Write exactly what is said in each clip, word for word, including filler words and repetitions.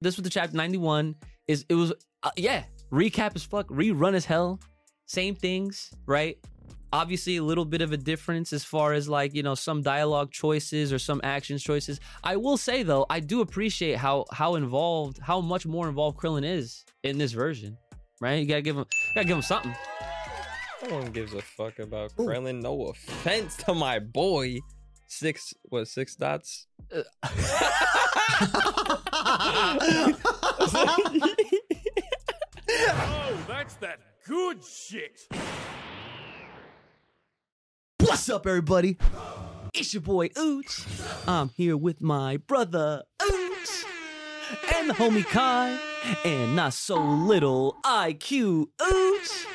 this was the chapter ninety-one. Is it was uh, yeah, recap as fuck, rerun as hell, same things, right? Obviously a little bit of a difference as far as like, you know, some dialogue choices or some actions choices. I will say though, I do appreciate how how involved, how much more involved Krillin is in this version, right? You gotta give him, gotta give him something. No one gives a fuck about Ooh. Krillin. No offense to my boy. Six, what, six dots? Uh. Oh, that's that good shit. What's up, everybody? It's your boy, Ooch. I'm here with my brother, Ooch. And the homie, Kai. And not so little, I Q-Uch.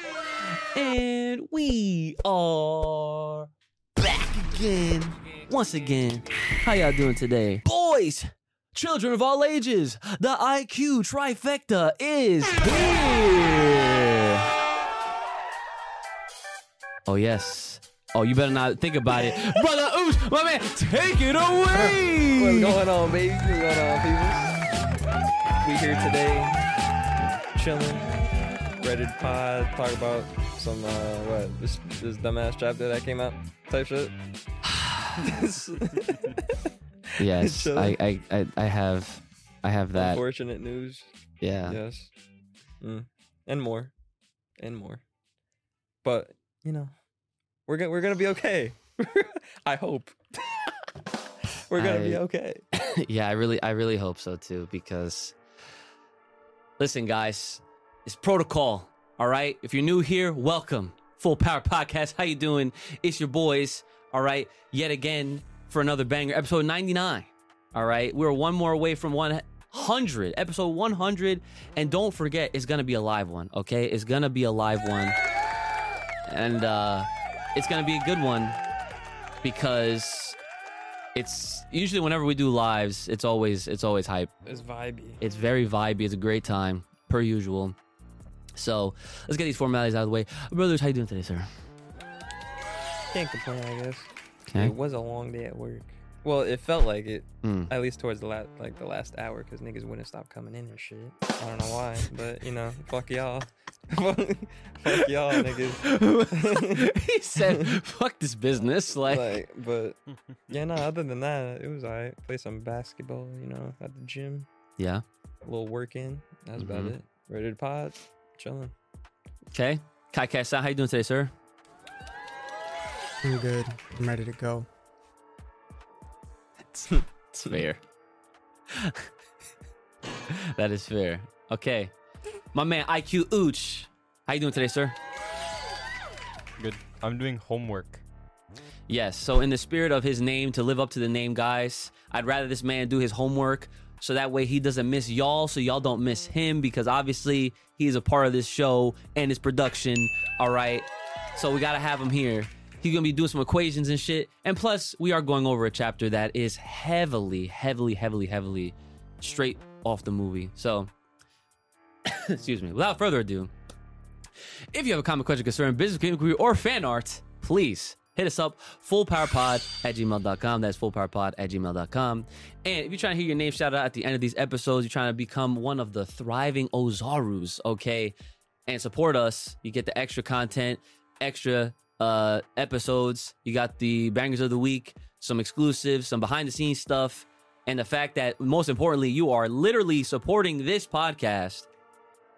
And we are back again, once again. How y'all doing today? Boys, children of all ages, the I Q trifecta is here. Oh, yes. Oh, you better not think about it. Brother Ooch, my man, take it away. What's going on, baby? What's going on, people? We here today, chilling. Reddit pod, talk about some uh what this this dumbass chapter that came out type shit. Yes, I, I I I have I have that unfortunate news. Yeah. Yes. Mm. And more, and more. But you know, we're gonna we're gonna be okay. I hope we're gonna I, be okay. Yeah, I really I really hope so too, because listen, guys. It's protocol, all right? If you're new here, welcome. Full Power Podcast, how you doing? It's your boys, all right? Yet again, for another banger. Episode ninety-nine, all right? We're one more away from one hundred. Episode one hundred. And don't forget, it's going to be a live one, okay? It's going to be a live one. And uh, it's going to be a good one because it's usually whenever we do lives, it's always, it's always hype. It's vibey. It's very vibey. It's a great time, per usual. So let's get these formalities out of the way. Brothers, how you doing today, sir? Can't complain, I guess. Okay. It was a long day at work. Well, it felt like it, mm. at least towards the last, like the last hour, because niggas wouldn't stop coming in and shit. I don't know why, but you know, fuck y'all, fuck y'all, niggas. He said, "Fuck this business," like. like but yeah, no. Other than that, it was alright. Play some basketball, you know, at the gym. Yeah. A little work in. That's mm-hmm. about it. Ready to pod. Chilling. Okay. Kai Kasa, how you doing today, sir? I'm good. I'm ready to go. It's, it's fair. That is fair. Okay. My man, I Q-Uch. How you doing today, sir? Good. I'm doing homework. Yes. So in the spirit of his name, to live up to the name, guys, I'd rather this man do his homework so that way he doesn't miss y'all, so y'all don't miss him, because obviously he's a part of this show and his production, all right? So we got to have him here. He's going to be doing some equations and shit. And plus, we are going over a chapter that is heavily, heavily, heavily, heavily straight off the movie. So, excuse me. Without further ado, if you have a comment, question, concern, business, community, or fan art, please hit us up, fullpowerpod at gmail dot com. That's fullpowerpod at gmail dot com. And if you're trying to hear your name shout out at the end of these episodes, you're trying to become one of the thriving Oozarus, okay? And support us. You get the extra content, extra uh, episodes. You got the bangers of the week, some exclusives, some behind-the-scenes stuff. And the fact that, most importantly, you are literally supporting this podcast.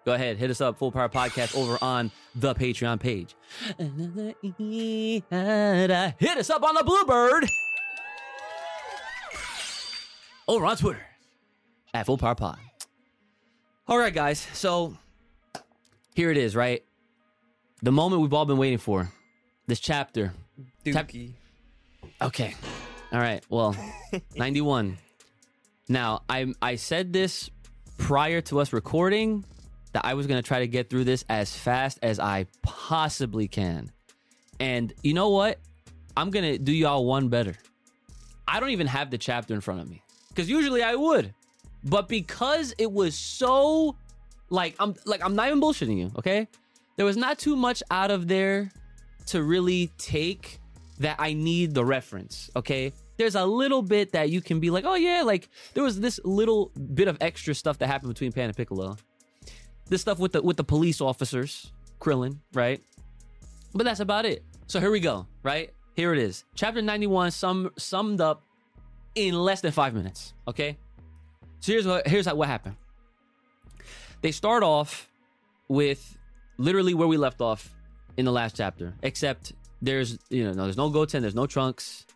Go ahead, hit us up, Full Power Podcast, over on the Patreon page. Hit us up on the Bluebird. Over on Twitter, at Full Power Pod. All right, guys, so here it is, right? The moment we've all been waiting for. This chapter. Dookie. Ta- okay. All right, well, ninety-one. Now, I I said this prior to us recording, that I was going to try to get through this as fast as I possibly can. And you know what? I'm going to do y'all one better. I don't even have the chapter in front of me, because usually I would. But because it was so, like, I'm like I'm not even bullshitting you, okay? There was not too much out of there to really take that I need the reference, okay? there's a little bit that you can be like, oh yeah, like there was this little bit of extra stuff that happened between Pan and Piccolo. This stuff with the with the police officers, Krillin, right? But that's about it. So here we go, right? Here it is. Chapter ninety-one sum, summed up in less than five minutes, okay? So here's what, here's what happened. They start off with literally where we left off in the last chapter, except there's, you know, no, there's no Goten, there's no Trunks.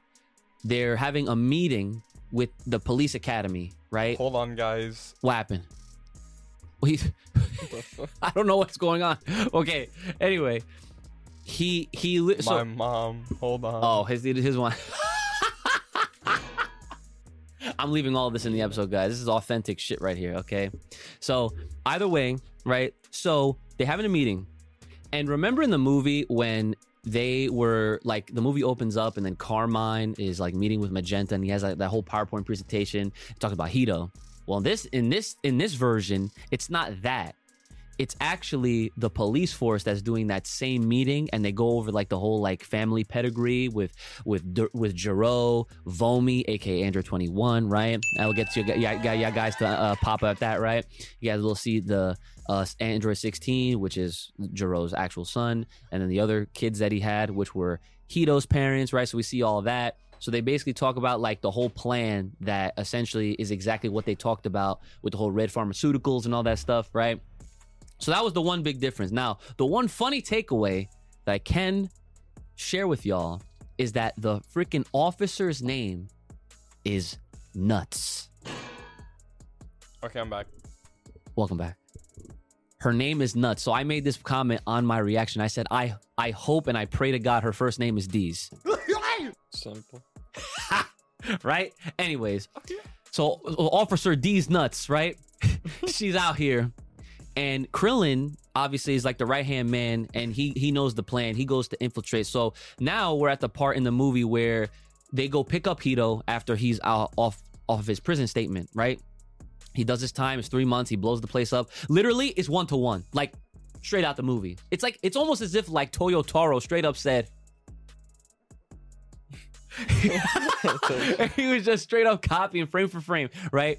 They're having a meeting with the police academy, right? Hold on, guys. What happened? We, I don't know what's going on. Okay, anyway. He, he, li- my so, mom, hold on. Oh, his, his one. I'm leaving all of this in the episode, guys. This is authentic shit right here, okay? So, either way, right? So, they're having a meeting. And remember in the movie when they were, like, the movie opens up and then Carmine is, like, meeting with Magenta and he has, like, that whole PowerPoint presentation talking about Hito. Well, this, in this, in this version, it's not that. It's actually the police force that's doing that same meeting, and they go over like the whole like family pedigree with with with Jiro, Vomi, aka Android twenty-one, right? I'll get to you, you, you guys to uh, pop up that, right? You guys will see the uh, Android sixteen, which is Jiro's actual son, and then the other kids that he had, which were Hito's parents, right? So we see all of that. So they basically talk about like the whole plan that essentially is exactly what they talked about with the whole Red Pharmaceuticals and all that stuff, right? So that was the one big difference. Now, the one funny takeaway that I can share with y'all is that the freaking officer's name is Nuts. Okay, I'm back. Welcome back. Her name is Nuts. So I made this comment on my reaction. I said, I, I hope and I pray to God her first name is Deez. Simple. Right? Anyways. Okay. So Officer Deez Nuts, right? She's out here. And Krillin obviously is like the right hand man, and he he knows the plan. He goes to infiltrate. So now we're at the part in the movie where they go pick up Hito after he's out off off of his prison statement. Right? He does his time. It's three months. He blows the place up. Literally, it's one to one, like straight out the movie. It's like it's almost as if like Toyotaro straight up said. He was just straight up copying frame for frame. Right?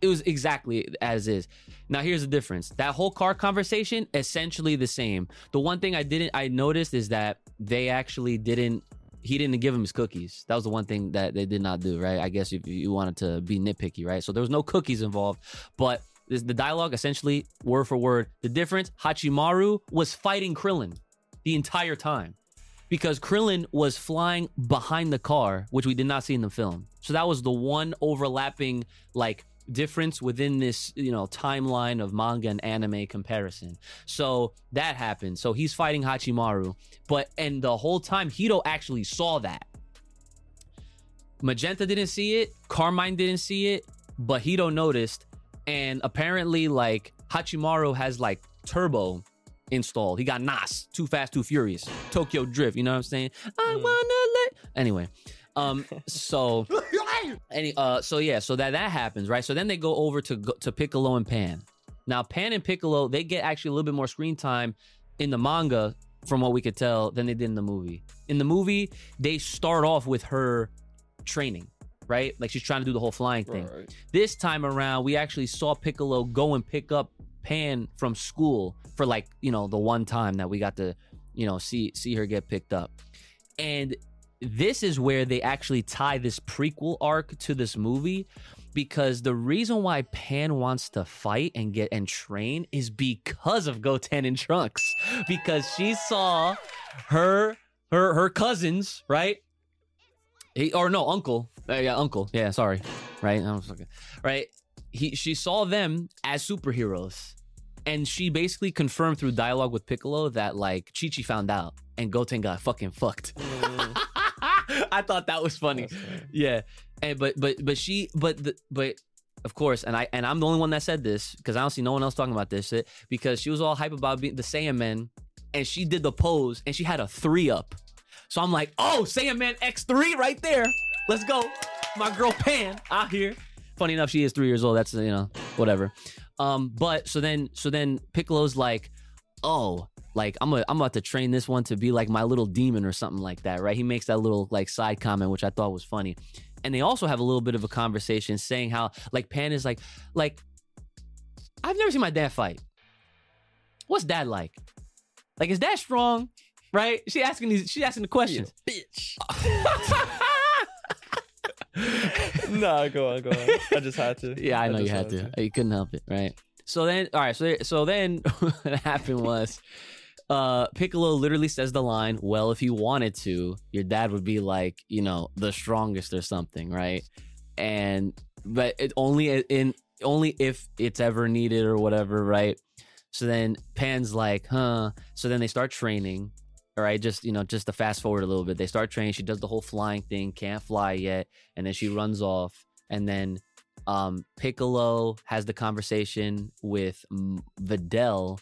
It was exactly as is. Now, here's the difference. That whole car conversation, essentially the same. The one thing I didn't, I noticed is that they actually didn't, he didn't give him his cookies. That was the one thing that they did not do, right? I guess if you wanted to be nitpicky, right? So there was no cookies involved, but this, the dialogue essentially word for word. The difference, Hachimaru was fighting Krillin the entire time because Krillin was flying behind the car, which we did not see in the film. So that was the one overlapping, like, difference within this, you know, timeline of manga and anime comparison. So that happened. So he's fighting Hachimaru, but and the whole time Hito actually saw that. Magenta didn't see it, Carmine didn't see it, but Hito noticed, and apparently like Hachimaru has like turbo installed. He got N A S, Too Fast, Too Furious, Tokyo Drift, you know what I'm saying? Mm. I wanna let anyway. Um, so, any, uh, so yeah, so that, that happens, right? So then they go over to, to Piccolo and Pan. Now, Pan and Piccolo, they get actually a little bit more screen time in the manga, from what we could tell, than they did in the movie. In the movie, they start off with her training, right? Like she's trying to do the whole flying thing. Right. This time around, we actually saw Piccolo go and pick up Pan from school for like, you know, the one time that we got to, you know, see, see her get picked up. And this is where they actually tie this prequel arc to this movie, because the reason why Pan wants to fight and get and train is because of Goten and Trunks, because she saw her her her cousins, right? He, or no, uncle, uh, yeah, uncle, yeah, sorry, right, I was looking, right? He she saw them as superheroes, and she basically confirmed through dialogue with Piccolo that like Chi-Chi found out and Goten got fucking fucked. I thought that was funny. Yeah. And but but but she but the, but of course, and I and I'm the only one that said this, because I don't see no one else talking about this shit, because she was all hype about being the Saiyan man, and she did the pose and she had a three up. So I'm like, oh, Saiyan man X three right there. Let's go. My girl Pan out here. Funny enough, she is three years old. That's, you know, whatever. Um, but so then so then Piccolo's like, oh, like I'm a, I'm about to train this one to be like my little demon or something like that, right? He makes that little like side comment, which I thought was funny. and they also have a little bit of a conversation saying how, like, Pan is like, like, I've never seen my dad fight. What's dad like? Like, is dad strong? Right? She asking these, she asking the questions. Yeah, bitch. No, go on, go on. I just had to. Yeah, I know I you had, had to. to. You couldn't help it, right? So then, all right, so, there, so then what happened was uh, Piccolo literally says the line, well, if you wanted to, your dad would be like, you know, the strongest or something, right? And, but it only in, only if it's ever needed or whatever, right? So then Pan's like, huh? So then they start training. All right, just, you know, just to fast forward a little bit, they start training. She does the whole flying thing, can't fly yet, and then she runs off. And then um, Piccolo has the conversation with Videl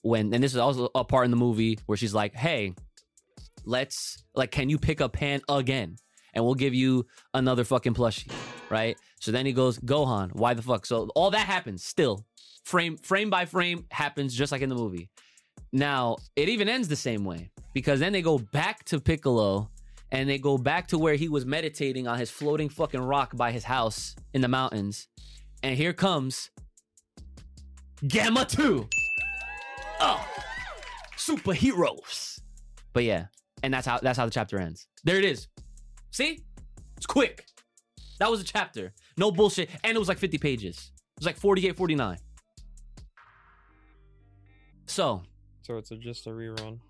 when, and this is also a part in the movie where she's like, "Hey, let's like, can you pick up Pan again? And we'll give you another fucking plushie, right?" So then he goes, "Gohan, why the fuck?" So all that happens still, frame frame by frame happens just like in the movie. Now, it even ends the same way, because then they go back to Piccolo and they go back to where he was meditating on his floating fucking rock by his house in the mountains. And here comes Gamma two. Oh, superheroes. But yeah, and that's how that's how the chapter ends. There it is. See? It's quick. That was a chapter. No bullshit. And it was like fifty pages. It was like forty-eight, forty-nine. So... So it's a, just a rerun.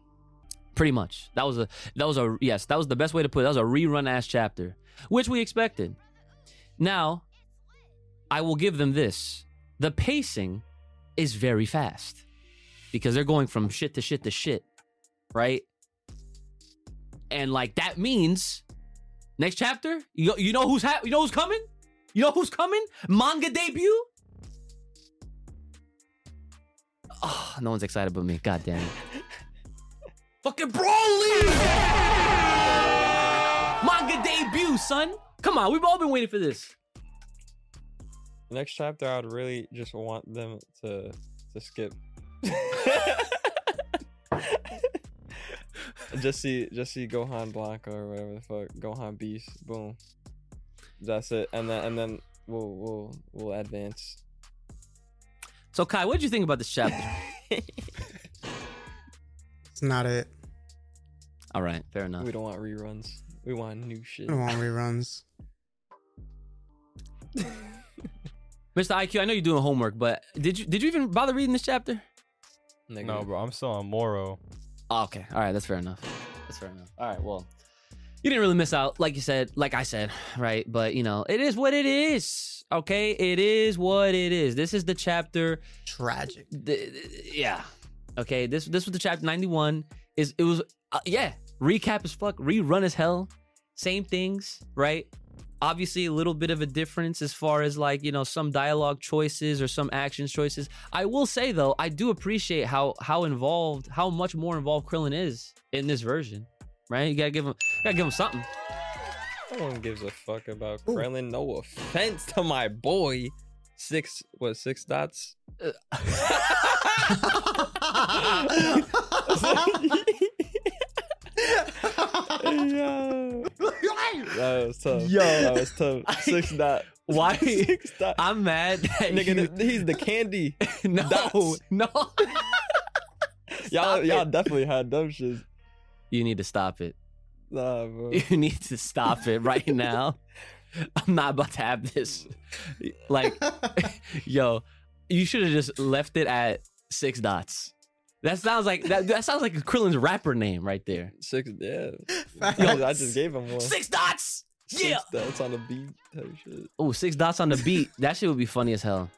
Pretty much. That was a, that was a, yes, that was the best way to put it. That was a rerun-ass chapter, which we expected. Now, I will give them this. The pacing is very fast because they're going from shit to shit to shit, right? And, like, that means next chapter, you, you know who's ha- you know who's coming? You know who's coming? Manga debut? Oh, no one's excited but me. God damn it. Fucking Broly! Yeah! Manga debut, son. Come on, we've all been waiting for this. Next chapter, I would really just want them to to skip. just see, just see Gohan Blanco or whatever the fuck, Gohan Beast. Boom. That's it, and then and then we'll we'll we'll advance. So, Kai, what did you think about this chapter? It's not it. All right, fair enough. We don't want reruns. We want new shit. We don't want reruns. Mister I Q, I know you're doing homework, but did you did you even bother reading this chapter? Negative. No, bro. I'm still on Moro. Oh, okay. All right, that's fair enough. That's fair enough. All right, well, you didn't really miss out, like you said, like I said, right? But, you know, it is what it is. Okay, it is what it is. This is the chapter. Tragic. Th- th- yeah. Okay, this this was the chapter ninety-one. Is it was uh, yeah. Recap as fuck. Rerun as hell. Same things, right? Obviously, a little bit of a difference as far as, like, you know, some dialogue choices or some action choices. I will say though, I do appreciate how how involved, how much more involved Krillin is in this version, right? You gotta give him, you gotta give him something. No one gives a fuck about Ooh. Krillin. No offense to my boy. Six, what, six dots? Uh. Yo. That was tough. Yo, that was tough. Six dots. Why? Six dots. I'm mad that Nigga, you... he's the candy. No, dots. No. Y'all, y'all definitely had dumb shit. You need to stop it. Nah, bro. You need to stop it right now. I'm not about to have this. Like, yo, you should have just left it at six dots. That sounds like that, that sounds like Krillin's rapper name right there. Six, yeah. Yo, I just gave him one. Six dots. Yeah. Six dots on the beat. Oh, six dots on the beat. That shit would be funny as hell.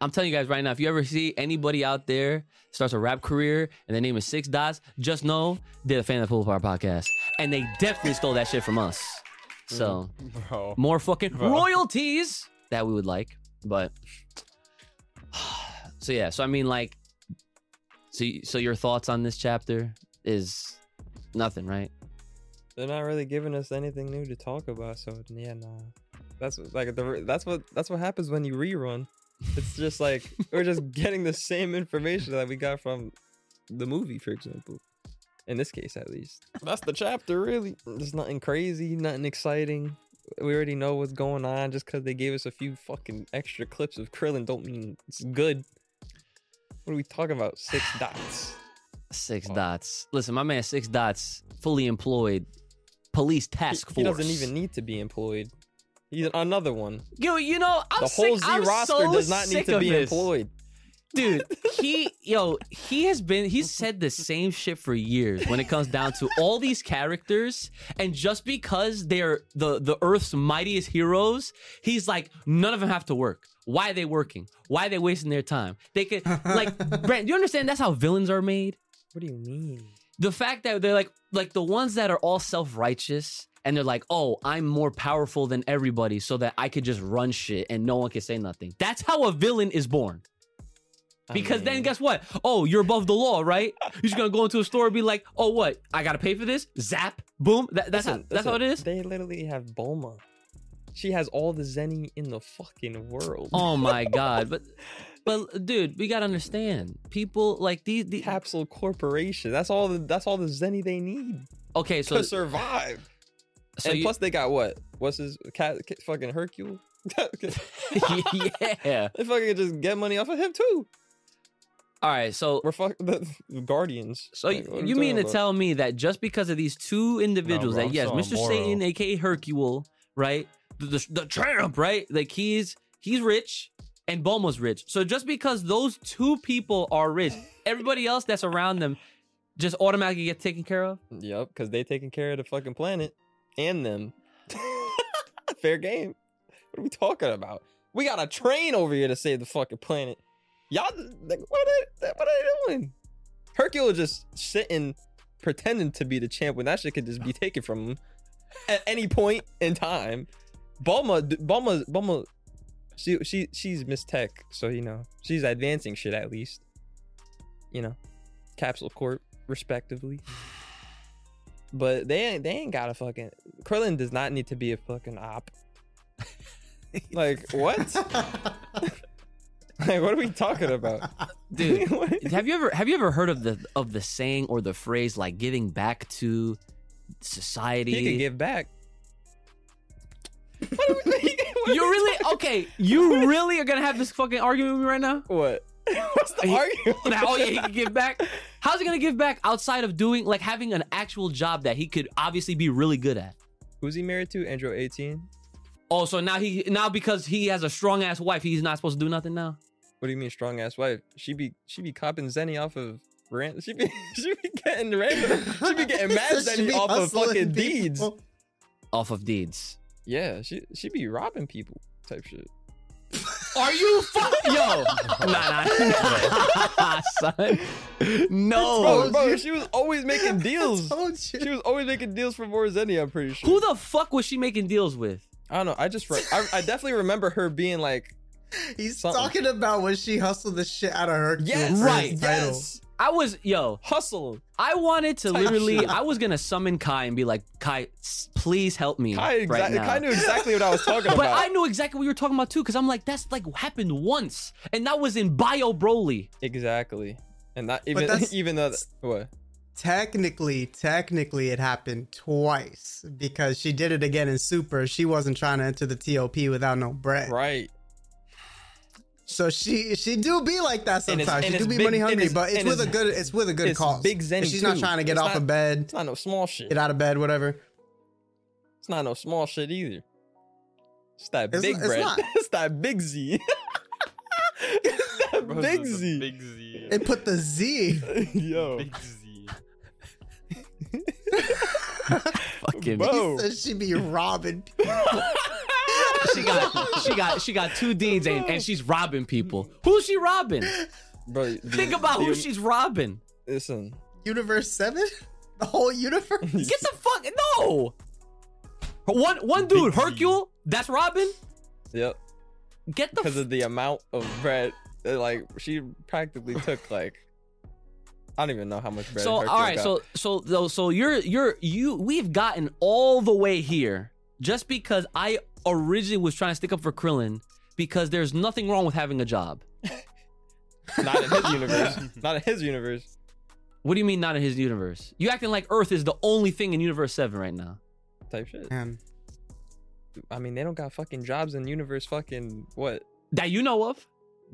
I'm telling you guys right now, if you ever see anybody out there starts a rap career and their name is Six Dots, just know they're a fan of the Full Power Podcast. And they definitely stole that shit from us. So, bro, more fucking bro. royalties that we would like. But, so yeah. So, I mean, like, so, so your thoughts on this chapter is nothing, right? They're not really giving us anything new to talk about. So, yeah, nah. That's, like, the, that's, what, that's what happens when you rerun. It's just like we're just getting the same information that we got from the movie, for example. In this case, at least. That's the chapter, really. There's nothing crazy, nothing exciting. we already know what's going on. Just because they gave us a few fucking extra clips of Krillin don't mean it's good. What are we talking about? Six dots. Six oh. dots. Listen, my man, Six Dots, fully employed. Police task force. He, he doesn't even need to be employed. He's another one. Yo, you know, I'm the whole sick. Z I'm roster so does not need to be this. employed. Dude, he, yo, he has been, he's said the same shit for years when it comes down to all these characters. And just because they're the, the Earth's mightiest heroes, he's like, none of them have to work. Why are they working? Why are they wasting their time? They could, like, Brent, you understand that's how villains are made? What do you mean? The fact that they're like, like the ones that are all self-righteous and they're like, oh, I'm more powerful than everybody so that I could just run shit and no one can say nothing. That's how a villain is born. Because I mean, then guess what? Oh, you're above the law, right? You're just going to go into a store and be like, oh, what? I got to pay for this? Zap. Boom. That, that's listen, how, that's listen, how it is. They literally have Bulma. She has all the zenny in the fucking world. Oh, my God. But, but dude, we got to understand. People like these... The... Capsule Corporation. That's all the, that's all the zenny they need. Okay, so... To survive. So and you... plus they got what? What's his... Cat, cat, fucking Hercule? Yeah. They fucking just get money off of him, too. All right, so we're fuck the Guardians. So like, you, you mean to about? tell me that just because of these two individuals, no, bro, that yes, so Mister Satan, aka Hercule, right, the, the the tramp, right, like he's he's rich and Bulma's rich. So just because those two people are rich, everybody else that's around them just automatically gets taken care of. Yep, because they taking care of the fucking planet and them. Fair game. What are we talking about? We got a train over here to save the fucking planet. Y'all, like, what are they, what are they doing? Hercule is just sitting, pretending to be the champ when that shit could just be taken from him at any point in time. Bulma, Bulma, Bulma, she, she, she's Miss Tech, so, you know, she's advancing shit at least. You know, Capsule Corp, respectively. But they ain't, they ain't got a fucking... Krillin does not need to be a fucking op. Like, what? Like, what are we talking about, dude? have you ever have you ever heard of the of the saying or the phrase like giving back to society? He can give back. What are we, what you are really we okay? You really are gonna have this fucking argument with me right now? What? What's the he, argument? Oh yeah, he can give back. How's he gonna give back outside of doing like having an actual job that he could obviously be really good at? Who's he married to? Android eighteen. Oh, so now he now because he has a strong ass wife, he's not supposed to do nothing now? What do you mean strong ass wife? She be she be copping zenny off of rant. She be she be getting random. She be getting mad zenny off of fucking people. deeds. Off of deeds. Yeah, she she be robbing people type shit. Are you fucking yo? Nah, nah, nah, son. No, bro, bro, she was always making deals. She was always making deals for more zenny. I'm pretty sure. Who the fuck was she making deals with? I don't know. I just, re- I, I definitely remember her being like, he's something. talking about when she hustled the shit out of her. Yes, right. Yes. I was, yo, hustle. I wanted to literally, I was going to summon Kai and be like, Kai, please help me. Kai, exa- right now. Kai knew exactly what I was talking about. But I knew exactly what you were talking about too, because I'm like, that's like happened once. And that was in Bio Broly. Exactly. And not even, even though, the, what? Technically, technically, it happened twice because she did it again in Super. She wasn't trying to enter the T O P without no bread. Right. So she she do be like that sometimes. And it's, and she do be big, money hungry, it's, but it's with it's, a good it's with a good it's cause. Big zenny she's too. not trying to get it's off not, of bed. It's not no small shit. Get out of bed, whatever. It's not no small shit either. It's that it's big not, bread. It's, not. It's that big Z. It's that Bro, big, Z. big Z. It put the Z. Yo. Big Z. Fucking Bo. He said she be robbing people. she got she got she got two deeds and, and she's robbing people. Who's she robbing? Bro, think the, about the, who the, she's robbing. Listen. Universe seven? The whole universe? Get the fuck no. One one dude, Hercule, that's robbing? Yep. Get the Because f- of the amount of bread that, like she practically took like I don't even know how much bread. So all right, so so so so you're you're you we've gotten all the way here just because I originally was trying to stick up for Krillin because there's nothing wrong with having a job. Not in his universe. Not in his universe. What do you mean not in his universe? You acting like Earth is the only thing in Universe seven right now. Type shit. Man. I mean, they don't got fucking jobs in universe fucking what? That you know of?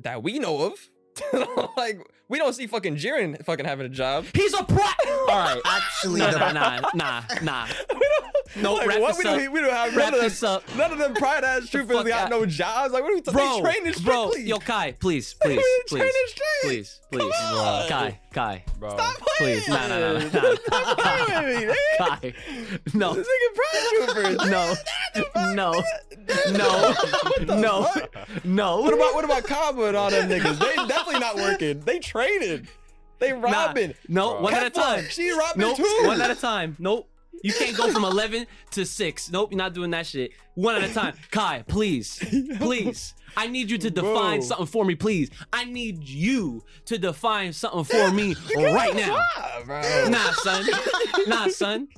That we know of? Like, we don't see fucking Jiren fucking having a job. He's a pro. All right, actually, no, nah, nah, nah, nah. We don't, no, like, wrap what? This we, up. Don't, we don't have none of them. None of them pride ass troopers got no jobs. Like, what are we talking? They training strictly. Yo, Kai, please, please, please, please, please, Kai, Kai, bro. Stop playing. Please, no, no, no, no. Stop playing with me, Kai. No. This nigga pride troopers. No. No. No. No. No. What about what about Kaba and all them niggas? They definitely not working. They traded. They robbing. Nah, no, one at a time. She robbing nope, too. One at a time. Nope. You can't go from eleven to six. Nope, you're not doing that shit. One at a time. Kai, please. Please. I need you to define Whoa. something for me, please. I need you to define something for me right now. Fly, bro. Nah, son. Nah, son.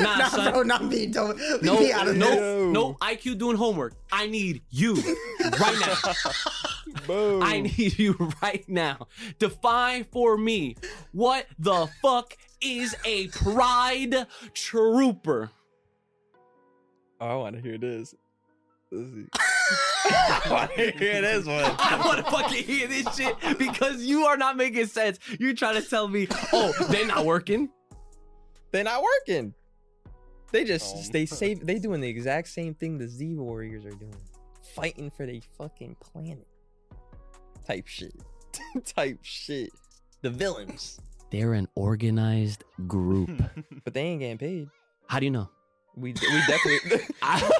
Nah, nah, son. Bro, not me. Don't leave nope, me out of nope, this. Nope. I Q doing homework. I need you right now. Boom. I need you right now. Define for me what the fuck is a pride trooper. Oh, I want to hear this. Let's see. I want to hear this one. I want to fucking hear this shit because you are not making sense. You're trying to tell me, oh, they're not working. They're not working. They just um. they save. They doing the exact same thing the Z Warriors are doing, fighting for their fucking planet. Type shit. Type shit. The villains. They're an organized group, but they ain't getting paid. How do you know? We we definitely. I,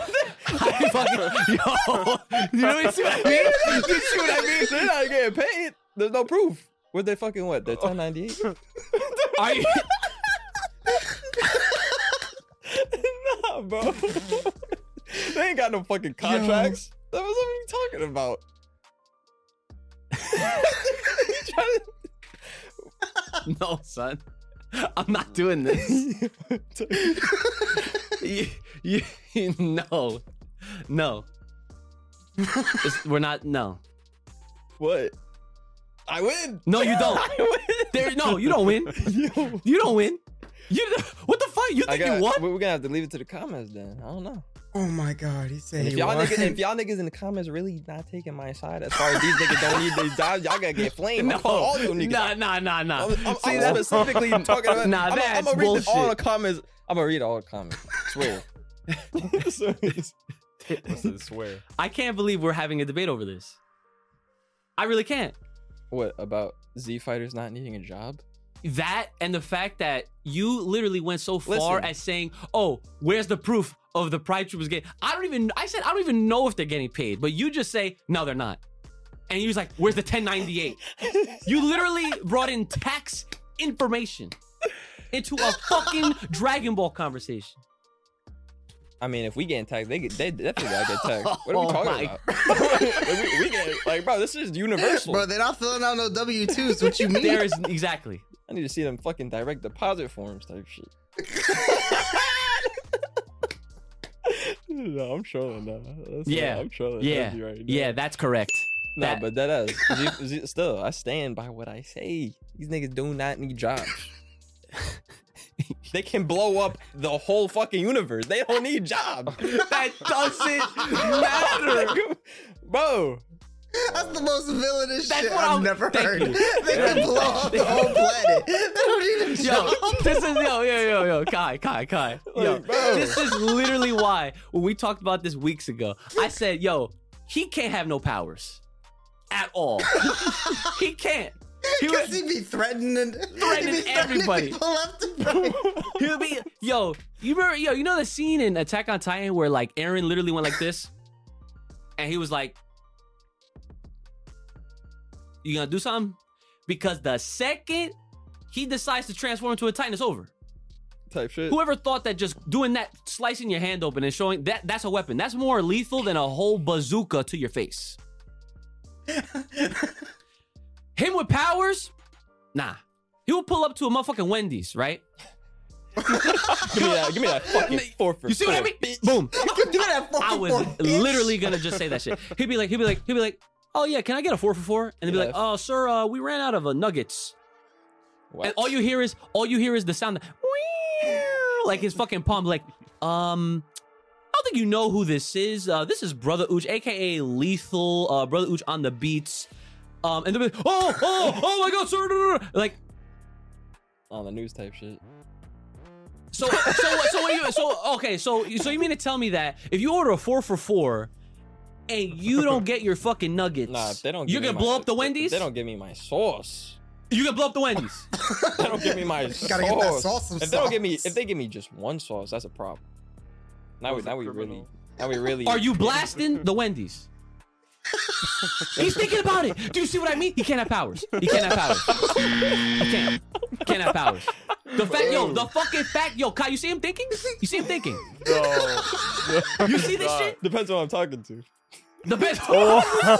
I fucking, yo, you know, you see what I mean? You see what I mean? They're not getting paid. There's no proof. What they fucking what? They're ten ninety-eight. Are you? Nah, bro. They ain't got no fucking contracts. Yo. That was what you talking about. to... No, son. I'm not doing this. you, you, you, no. No. It's, we're not. No. What? I win. No, you don't. I win. There, no, you don't win. Yo. You don't win. You, what the fuck? You think got, you won? We're gonna have to leave it to the comments then. I don't know. Oh my god, he said if y'all niggas, if y'all niggas in the comments really not taking my side as far as these niggas don't need their jobs, y'all gotta get flamed. No, all you niggas. Nah, nah, nah, nah. I'm, I'm, See, I'm that's specifically talking about. Nah, I'm, that's I'm gonna read bullshit. all the comments. I'm gonna read all the comments. Swear. Listen, swear. I can't believe we're having a debate over this. I really can't. What about Z fighters not needing a job? That and the fact that you literally went so far Listen. as saying, "Oh, where's the proof of the pride troopers getting?" I don't even. I said I don't even know if they're getting paid, but you just say no, they're not. And you was like, "Where's the ten ninety-eight?" You literally brought in tax information into a fucking Dragon Ball conversation. I mean, if we getting taxed, they get they definitely gotta get taxed. What are we oh talking about? we, we get like, bro, this is universal. Bro, they're not filling out no W two's. What you mean? There is exactly. I need to see them fucking direct deposit forms type shit. No, I'm trolling now. That's yeah, I'm trolling. Yeah, right yeah, that's correct. No, that... but that is Z, Z, still. I stand by what I say. These niggas do not need jobs. They can blow up the whole fucking universe. They don't need jobs. That doesn't matter, bro. That's the most villainous That's shit I've I'm, never heard. You. They can blow up the whole planet. They don't need a job. Yo, this is yo, yo, yo, yo, Kai, Kai, Kai. Yo, like, this is literally why when we talked about this weeks ago, I said, yo, he can't have no powers at all. he can't. He would he'd be threatening, threatening, he'd be threatening everybody. He would be, yo, you remember, yo, you know the scene in Attack on Titan where like Eren literally went like this, and he was like. You gonna do something? Because the second he decides to transform into a Titan, it's over. Type shit. Whoever thought that just doing that, slicing your hand open and showing that that's a weapon. That's more lethal than a whole bazooka to your face. Him with powers? Nah. He will pull up to a motherfucking Wendy's, right? give me that, give me that fucking four for You see four, what I mean? Bitch. Boom. Give me that I was four, literally bitch. gonna just say that shit. He'd be like, he'd be like, he'd be like, oh yeah, can I get a four for four? And they'd be yeah. like, oh sir, uh, we ran out of uh, nuggets. What? And all you hear is, all you hear is the sound, that, like his fucking palm, like, um, don't think you know who this is. Uh, this is BrothaUch, aka Lethal, uh, BrothaUch on the beats. Um, and they're oh, oh, oh my God, sir, like on the news type shit. So, so, so, what you, so, okay, so, so you mean to tell me that if you order a four for four, and you don't get your fucking nuggets, nah, if they don't, you're gonna blow my, up the Wendy's. They don't give me my sauce. You can blow up the Wendy's. They don't give me my sauce. Gotta get that sauce if they don't give me, if they give me just one sauce, that's a problem. Now we, now we really, now we really. Are you blasting the Wendy's? He's thinking about it. Do you see what I mean? He can't have powers. He can't have powers. He can't. He can't have powers. The fact, yo, the fucking fact, yo, Kai, you see him thinking? You see him thinking? No. No. You see this nah. shit? Depends on who I'm talking to. Depends. Oh.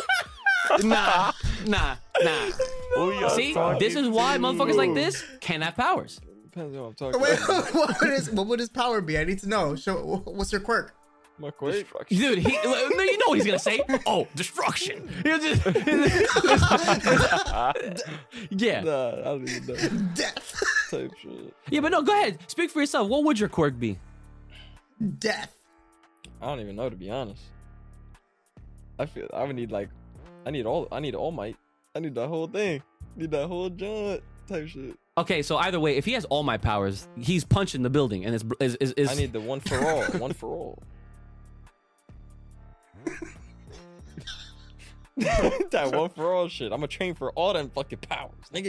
Nah, nah, nah. No. See, this is why motherfuckers like this can't have powers. Depends on who I'm talking Wait, about. What would, his, what would his power be? I need to know. Show, what's your quirk? My quirk? Dude, he, no, you know what he's gonna say. Oh, destruction. He'll just, he'll just, yeah. Nah, I don't even know. Death. Type shit. Yeah, but no, go ahead. Speak for yourself. What would your quirk be? Death. I don't even know, to be honest. I feel I would need like, I need all, I need all might. I need that whole thing. I need that whole joint type shit. Okay, so either way, if he has all my powers, he's punching the building, and it's is is. is... I need the one for all. One for all. That one for all shit. I'm gonna train for all them fucking powers, nigga.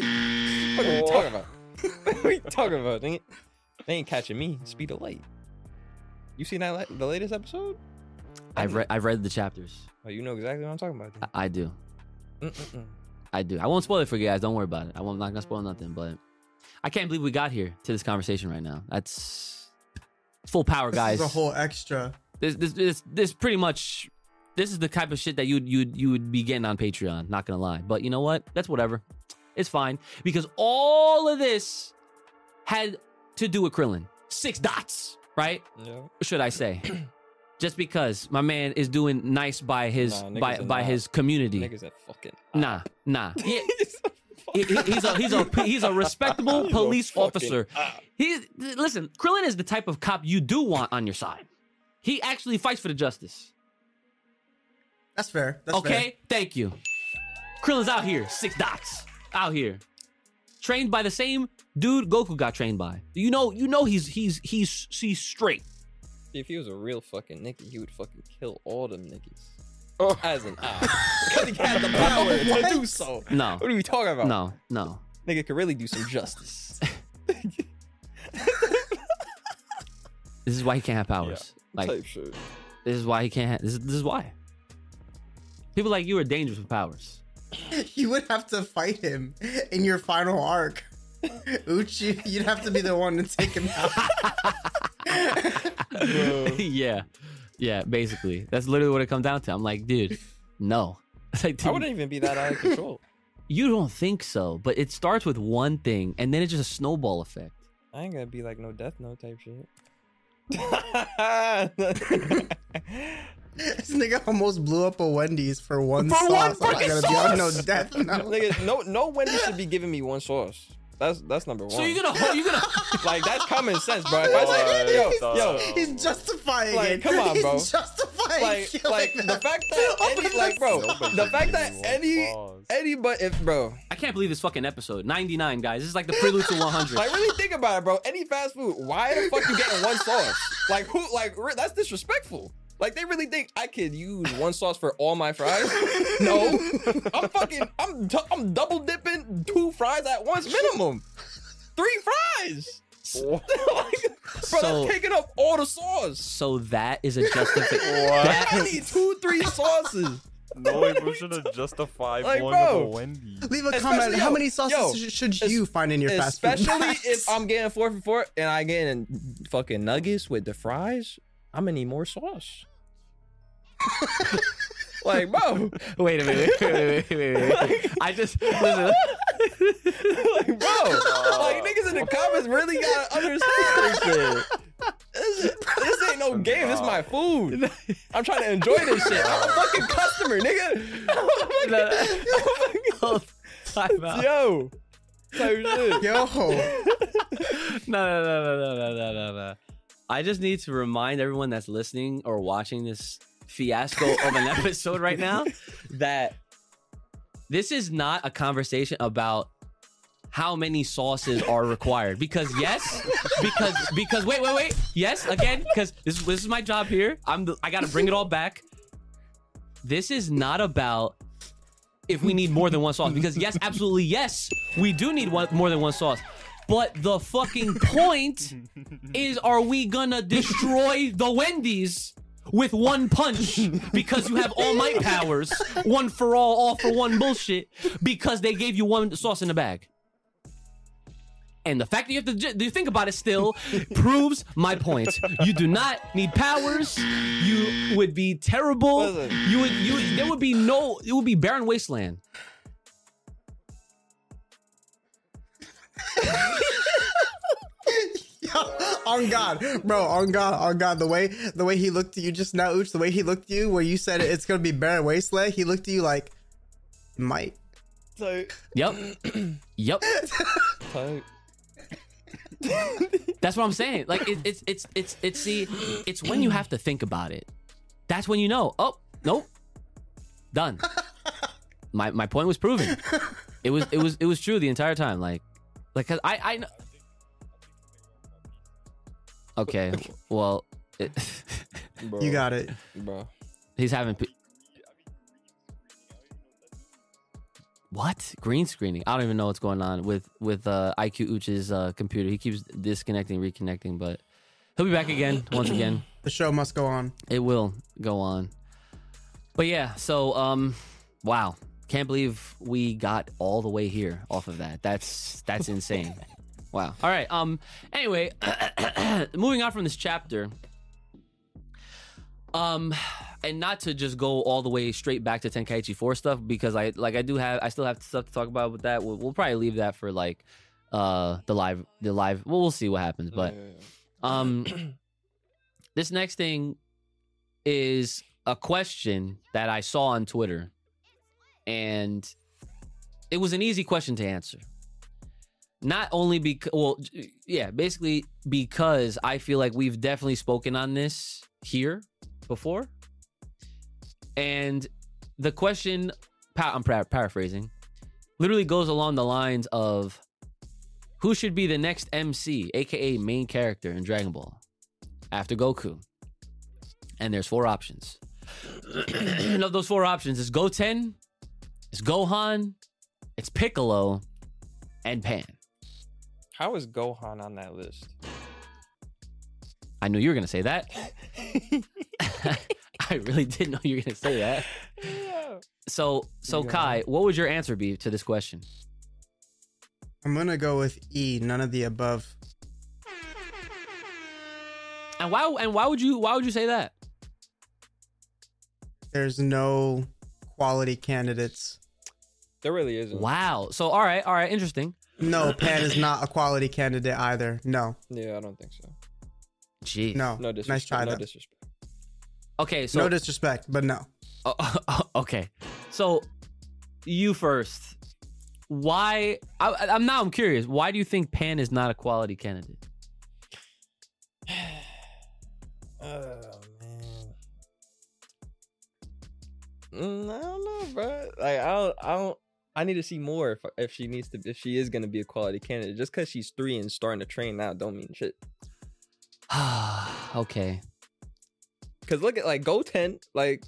What are you talking about? What are you talking about, nigga? They ain't catching me. Speed of light. You seen that la the latest episode? I've read. I've read the chapters. Oh, you know exactly what I'm talking about. I, I do. Mm -mm -mm. I do. I won't spoil it for you guys. Don't worry about it. I won't. I'm not gonna spoil nothing. But I can't believe we got here to this conversation right now. That's full power, this guys. This is a whole extra. This, this, this, this pretty much. This is the type of shit that you you you would be getting on Patreon. Not gonna lie, but you know what? That's whatever. It's fine because all of this had to do with Krillin. Six dots, right? Yeah. Or should I say? Just because my man is doing nice by his nah, by by not. his community. Niggas are fucking nah, nah. He, he, he's a he's a he's a respectable he's police a officer. Up. He's listen. Krillin is the type of cop you do want on your side. He actually fights for the justice. That's fair. That's okay. Fair. Thank you. Krillin's out here. Six dots out here. Trained by the same dude Goku got trained by. You know. You know. He's he's he's he's straight. If he was a real fucking nigga, he would fucking kill all them niggas. Oh. As an eye. Because he had the power to do so. No. What are we talking about? No, no. Nigga could really do some justice. This is why he can't have powers. Yeah, like, type shit. This is why he can't have... This is, this is why. People like you are dangerous with powers. You would have to fight him in your final arc. Uchi, you'd have to be the one to take him out. yeah yeah basically that's literally what it comes down to. I'm like, dude, no. Like, dude, I wouldn't even be that out of control. You don't think so, but it starts with one thing and then it's just a snowball effect. I ain't gonna be like no Death Note type shit. This nigga almost blew up a Wendy's for one for sauce. One I'm not gonna sauce. Be on no Death Note. Nigga, no no Wendy's should be giving me one sauce. That's that's number one. So you're gonna you're gonna like that's common sense, bro. If I say, like, yo, yo, he's justifying like, it. Come on, bro. He's justifying like, like the fact that any, like, bro, the fact that any any but if, bro. I can't believe this fucking episode ninety-nine, guys. This is like the prelude to one hundred. Like, really think about it, bro. Any fast food, why the fuck you getting one sauce? Like who? Like that's disrespectful. Like, they really think I could use one sauce for all my fries? No. I'm fucking, I'm, I'm double dipping two fries at once minimum. Three fries. Like, so, bro, I'm taking up all the sauce. So that is a justification. I need two, three sauces. No emotion to justify like, one bro, of a Wendy's. Leave a especially, comment. Yo, how many sauces yo, sh should you find in your fast food? Especially if I'm getting four for four and I getting fucking nuggets with the fries. I'm gonna need more sauce. Like, bro. Wait a minute. Wait, wait, wait, wait, wait. Like, I just listen. Like, bro. Uh, like, niggas in the comments really gotta understand this shit. This ain't no game. This is my food. I'm trying to enjoy this shit. I'm a fucking customer, nigga. I'm a fucking, no, yo. Yo. No, no, no, no, no, no, no, no. I just need to remind everyone that's listening or watching this fiasco of an episode right now that this is not a conversation about how many sauces are required, because yes, because because wait wait wait yes again because this this is my job here. I'm the, I gotta bring it all back. This is not about if we need more than one sauce, because yes, absolutely yes, we do need one, more than one sauce. But the fucking point is, are we gonna destroy the Wendy's with one punch because you have all might powers, one for all, all for one bullshit, because they gave you one sauce in the bag? And the fact that you have to do think about it still proves my point. You do not need powers. You would be terrible. Listen. You would. You would, there would be no. It would be barren wasteland. Yo, on God, bro, on God, on God. The way the way he looked at you just now, Uch. The way he looked at you, where you said it's gonna be barren wasteland. He looked at you like, might. So. Yep. Yep. So. That's what I'm saying. Like it, it's it's it's it's see, it's when you have to think about it. That's when you know. Oh nope, done. My my point was proven. It was it was it was true the entire time. Like like cause I I know. Okay, well, it, bro, you got it, bro. He's having. Pe- What green screening? I don't even know what's going on with with uh, I Q-Uch's uh, computer. He keeps disconnecting, reconnecting, but he'll be back again once again. The show must go on. It will go on. But yeah, so um, wow, can't believe we got all the way here off of that. That's that's insane. Wow. All right. Um. Anyway, moving on from this chapter. Um. And not to just go all the way straight back to Tenkaichi four stuff, because I like I do have I still have stuff to talk about with that. We'll, we'll probably leave that for like uh the live the live. Well, we'll see what happens. But yeah, yeah, yeah. um, this next thing is a question that I saw on Twitter, and it was an easy question to answer. Not only because, well, yeah, basically because I feel like we've definitely spoken on this here before. And the question, I'm paraphrasing, literally goes along the lines of who should be the next M C, aka main character in Dragon Ball, after Goku. And there's four options. And of those four options, it's Goten, it's Gohan, it's Piccolo, and Pan. How is Gohan on that list? I knew you were going to say that. I really didn't know you were going to say that. Yeah. So, so yeah. Kai, what would your answer be to this question? I'm going to go with E, none of the above. And why and why would you why would you say that? There's no quality candidates. There really isn't. Wow. So, all right, all right, interesting. No, Pan is not a quality candidate either. No. Yeah, I don't think so. Jeez. No. No disrespect. Nice try, no disrespect. Okay, so no disrespect, but no. Uh, okay, so you first. Why? I, I'm now. I'm curious. Why do you think Pan is not a quality candidate? Oh man, I don't know, bro. Like I don't. I don't. I need to see more if if she needs to. If she is gonna be a quality candidate, just because she's three and starting to train now, don't mean shit. Okay. Cause look at like Goten, like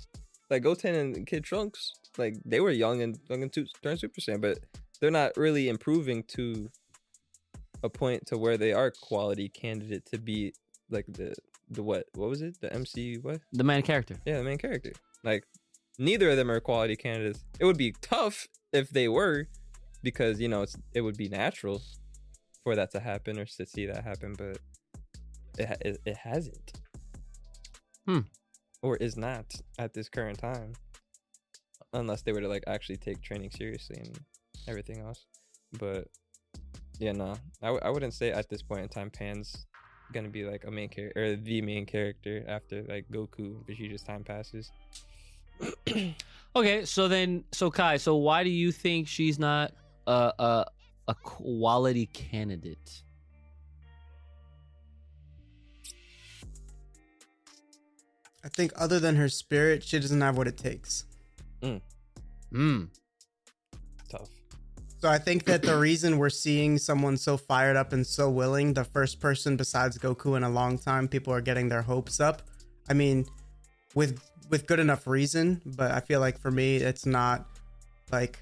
like Goten and Kid Trunks, like they were young and young and turned Super Saiyan, but they're not really improving to a point to where they are quality candidate to be like the the what what was it the M C what the main character yeah the main character. Like neither of them are quality candidates. It would be tough if they were, because you know it's it would be natural for that to happen or to see that happen, but it it, it hasn't. Hmm. Or is not at this current time, unless they were to like actually take training seriously and everything else. But yeah, no, nah, I, w- I wouldn't say at this point in time Pan's gonna be like a main character or the main character after like Goku, Vegeta's time passes. Okay, so then, so Kai, so why do you think she's not a a, a quality candidate? I think other than her spirit, she doesn't have what it takes. Mm. Mm. Tough. So I think that the reason we're seeing someone so fired up and so willing, the first person besides Goku in a long time, people are getting their hopes up. I mean, with with good enough reason, but I feel like for me, it's not like,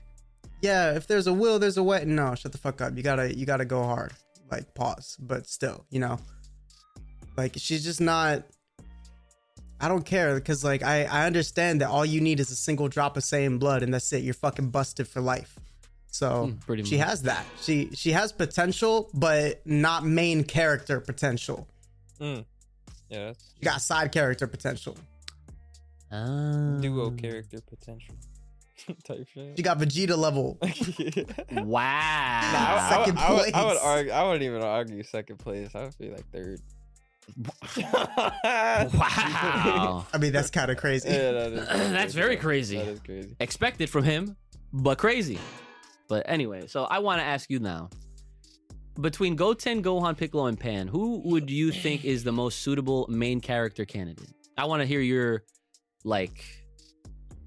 yeah, if there's a will, there's a way. No, shut the fuck up. You gotta you gotta go hard. Like, pause. But still, you know, like, she's just not. I don't care, because like I, I understand that all you need is a single drop of Saiyan blood and that's it. You're fucking busted for life. So mm, she much. has that. She she has potential, but not main character potential. Mm. Yeah, that's... She got side character potential. Um... Duo character potential. Type shit. She got Vegeta level. Wow. Nah, I, second I, I, place. I, I, would, I would argue. I wouldn't even argue second place. I would be like third. Wow. I mean, that's kind of crazy. Yeah, that is crazy. That's very crazy. That is crazy. Expected from him, but crazy. But anyway, so I want to ask you now, between Goten, Gohan, Piccolo, and Pan, who would you think is the most suitable main character candidate? I want to hear your, like...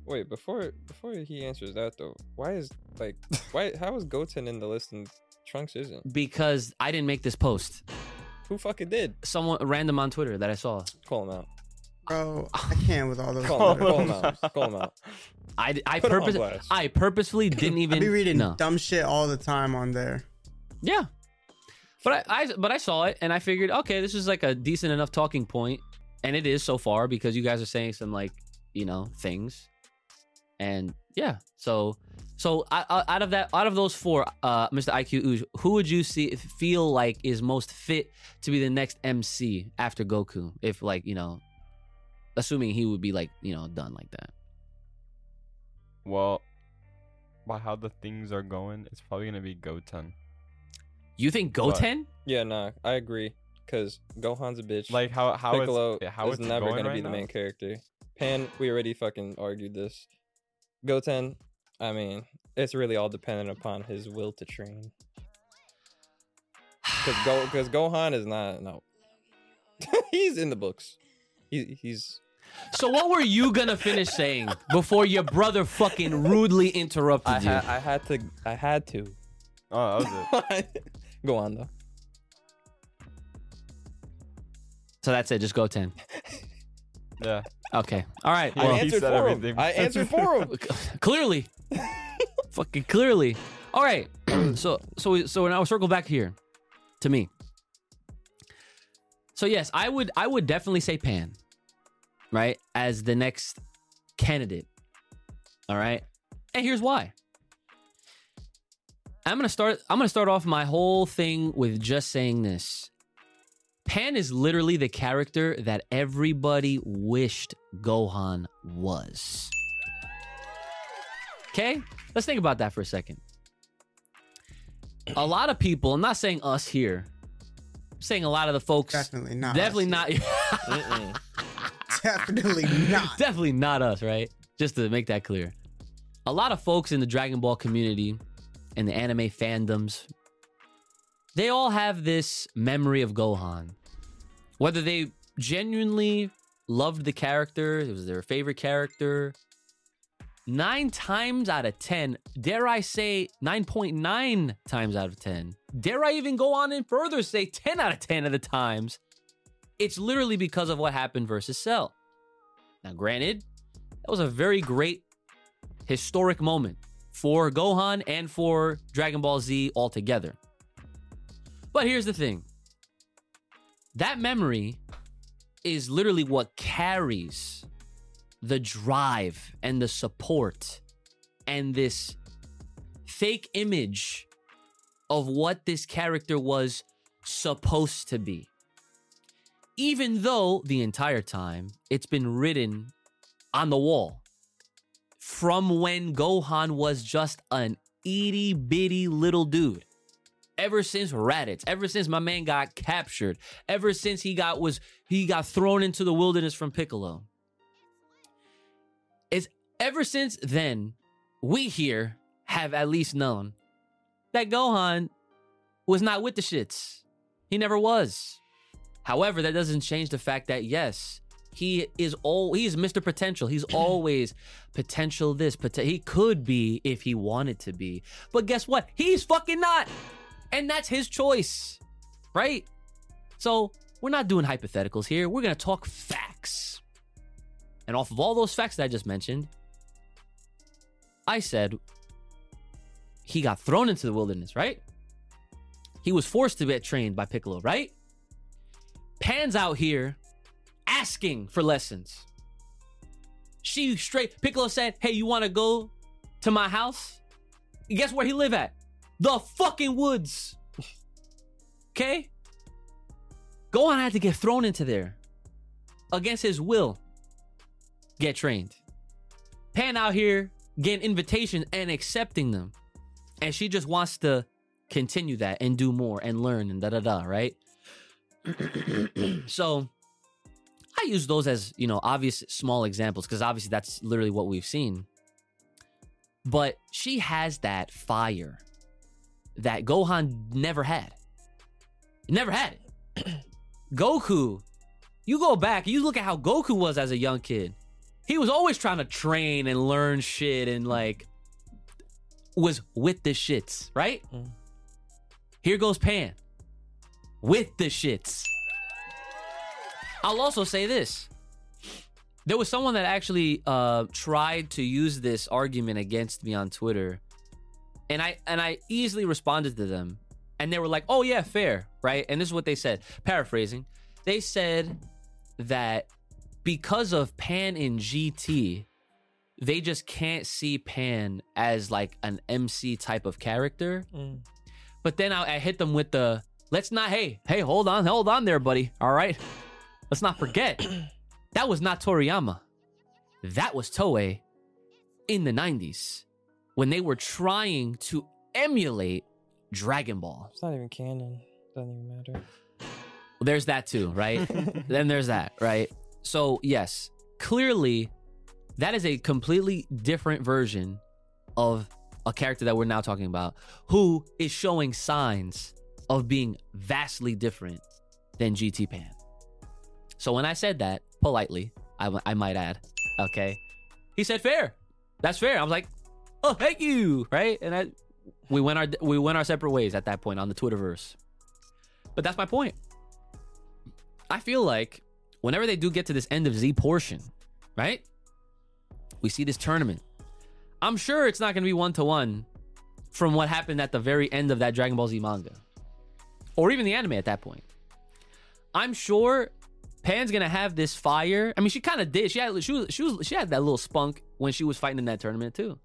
Wait, before before he answers that, though, why is, like, why how is Goten in the list and Trunks isn't? Because I didn't make this post. Who fucking did? Someone random on Twitter that I saw. Call him out. Bro, I can't with all those. Call him, call him out. Call him out. I, I, purpose, I purposefully didn't even. I be reading no. dumb shit all the time on there. Yeah. But I, I but I saw it and I figured, okay, this is like a decent enough talking point. And it is so far, because you guys are saying some, like, you know, things. And yeah, so so out of that, out of those four, uh, Mister I Q-Uch, who would you see feel like is most fit to be the next M C after Goku? If, like, you know, assuming he would be, like, you know, done like that. Well, by how the things are going, it's probably gonna be Goten. You think Goten? But, yeah, nah, I agree. Cause Gohan's a bitch. Like how how Piccolo it's, how is it's never gonna right be now? The main character. Pan, we already fucking argued this. Goten, I mean, it's really all dependent upon his will to train. Because Go, cause Gohan is not, no. He's in the books. He, he's... So what were you going to finish saying before your brother fucking rudely interrupted I you? Ha- I had to. I had to. Oh, that was it. Go on, though. So that's it. Just Goten. Yeah. Okay. All right. Well, I answered for everything. him. I answered for him. Clearly. Fucking clearly. All right. So so so now we'll circle back here to me. So yes, I would I would definitely say Pan, right, as the next candidate. All right. And here's why. I'm going to start I'm going to start off my whole thing with just saying this. Pan is literally the character that everybody wished Gohan was. Okay? Let's think about that for a second. A lot of people, I'm not saying us here, I'm saying a lot of the folks. Definitely not. Definitely not. Definitely not. Definitely not us, right? Just to make that clear. A lot of folks in the Dragon Ball community and the anime fandoms, they all have this memory of Gohan. Whether they genuinely loved the character, it was their favorite character, nine times out of ten, dare I say nine point nine times out of ten, dare I even go on and further say ten out of ten of the times, it's literally because of what happened versus Cell. Now, granted, that was a very great historic moment for Gohan and for Dragon Ball Z altogether. But here's the thing. That memory is literally what carries the drive and the support and this fake image of what this character was supposed to be. Even though the entire time it's been written on the wall from when Gohan was just an itty bitty little dude. Ever since Raditz, ever since my man got captured, ever since he got was he got thrown into the wilderness from Piccolo. It's ever since then, we here have at least known that Gohan was not with the shits. He never was. However, that doesn't change the fact that, yes, He is all he's Mister Potential. He's always potential this, pot- he could be if he wanted to be. But guess what? He's fucking not. And that's his choice. Right? So we're not doing hypotheticals here. We're going to talk facts. And off of all those facts that I just mentioned, I said he got thrown into the wilderness, right? He was forced to get trained by Piccolo, right? Pan's out here asking for lessons. She straight, Piccolo said, hey, you want to go to my house? And guess where he live at? The fucking woods. Okay? Gohan had to get thrown into there against his will. Get trained. Pan out here getting invitations and accepting them. And she just wants to continue that and do more and learn and da-da-da, right? So I use those as, you know, obvious small examples because obviously that's literally what we've seen. But she has that fire that Gohan never had. Never had it. Goku, you go back, you look at how Goku was as a young kid. He was always trying to train and learn shit and like was with the shits, right? Mm. Here goes Pan. With the shits. I'll also say this. There was someone that actually uh, tried to use this argument against me on Twitter. And I and I easily responded to them. And they were like, oh, yeah, fair, right? And this is what they said. Paraphrasing. They said that because of Pan in G T, they just can't see Pan as like an M C type of character. Mm. But then I, I hit them with the, let's not, hey, hey, hold on, hold on there, buddy. All right? Let's not forget, that was not Toriyama. That was Toei in the nineties when they were trying to emulate Dragon Ball. It's not even canon. Doesn't even matter. Well, there's that too, right? Then there's that, right? So, yes, clearly, that is a completely different version of a character that we're now talking about who is showing signs of being vastly different than G T Pan. So when I said that, politely, I, I might add, okay, he said, fair. That's fair. I was like, oh, thank you, right? And I, we went our we went our separate ways at that point on the Twitterverse. But that's my point. I feel like whenever they do get to this end of Z portion, right, we see this tournament. I'm sure it's not going to be one-to-one from what happened at the very end of that Dragon Ball Z manga. Or even the anime at that point. I'm sure Pan's going to have this fire. I mean, she kind of did. She had, she, was, she, was, she had that little spunk when she was fighting in that tournament too.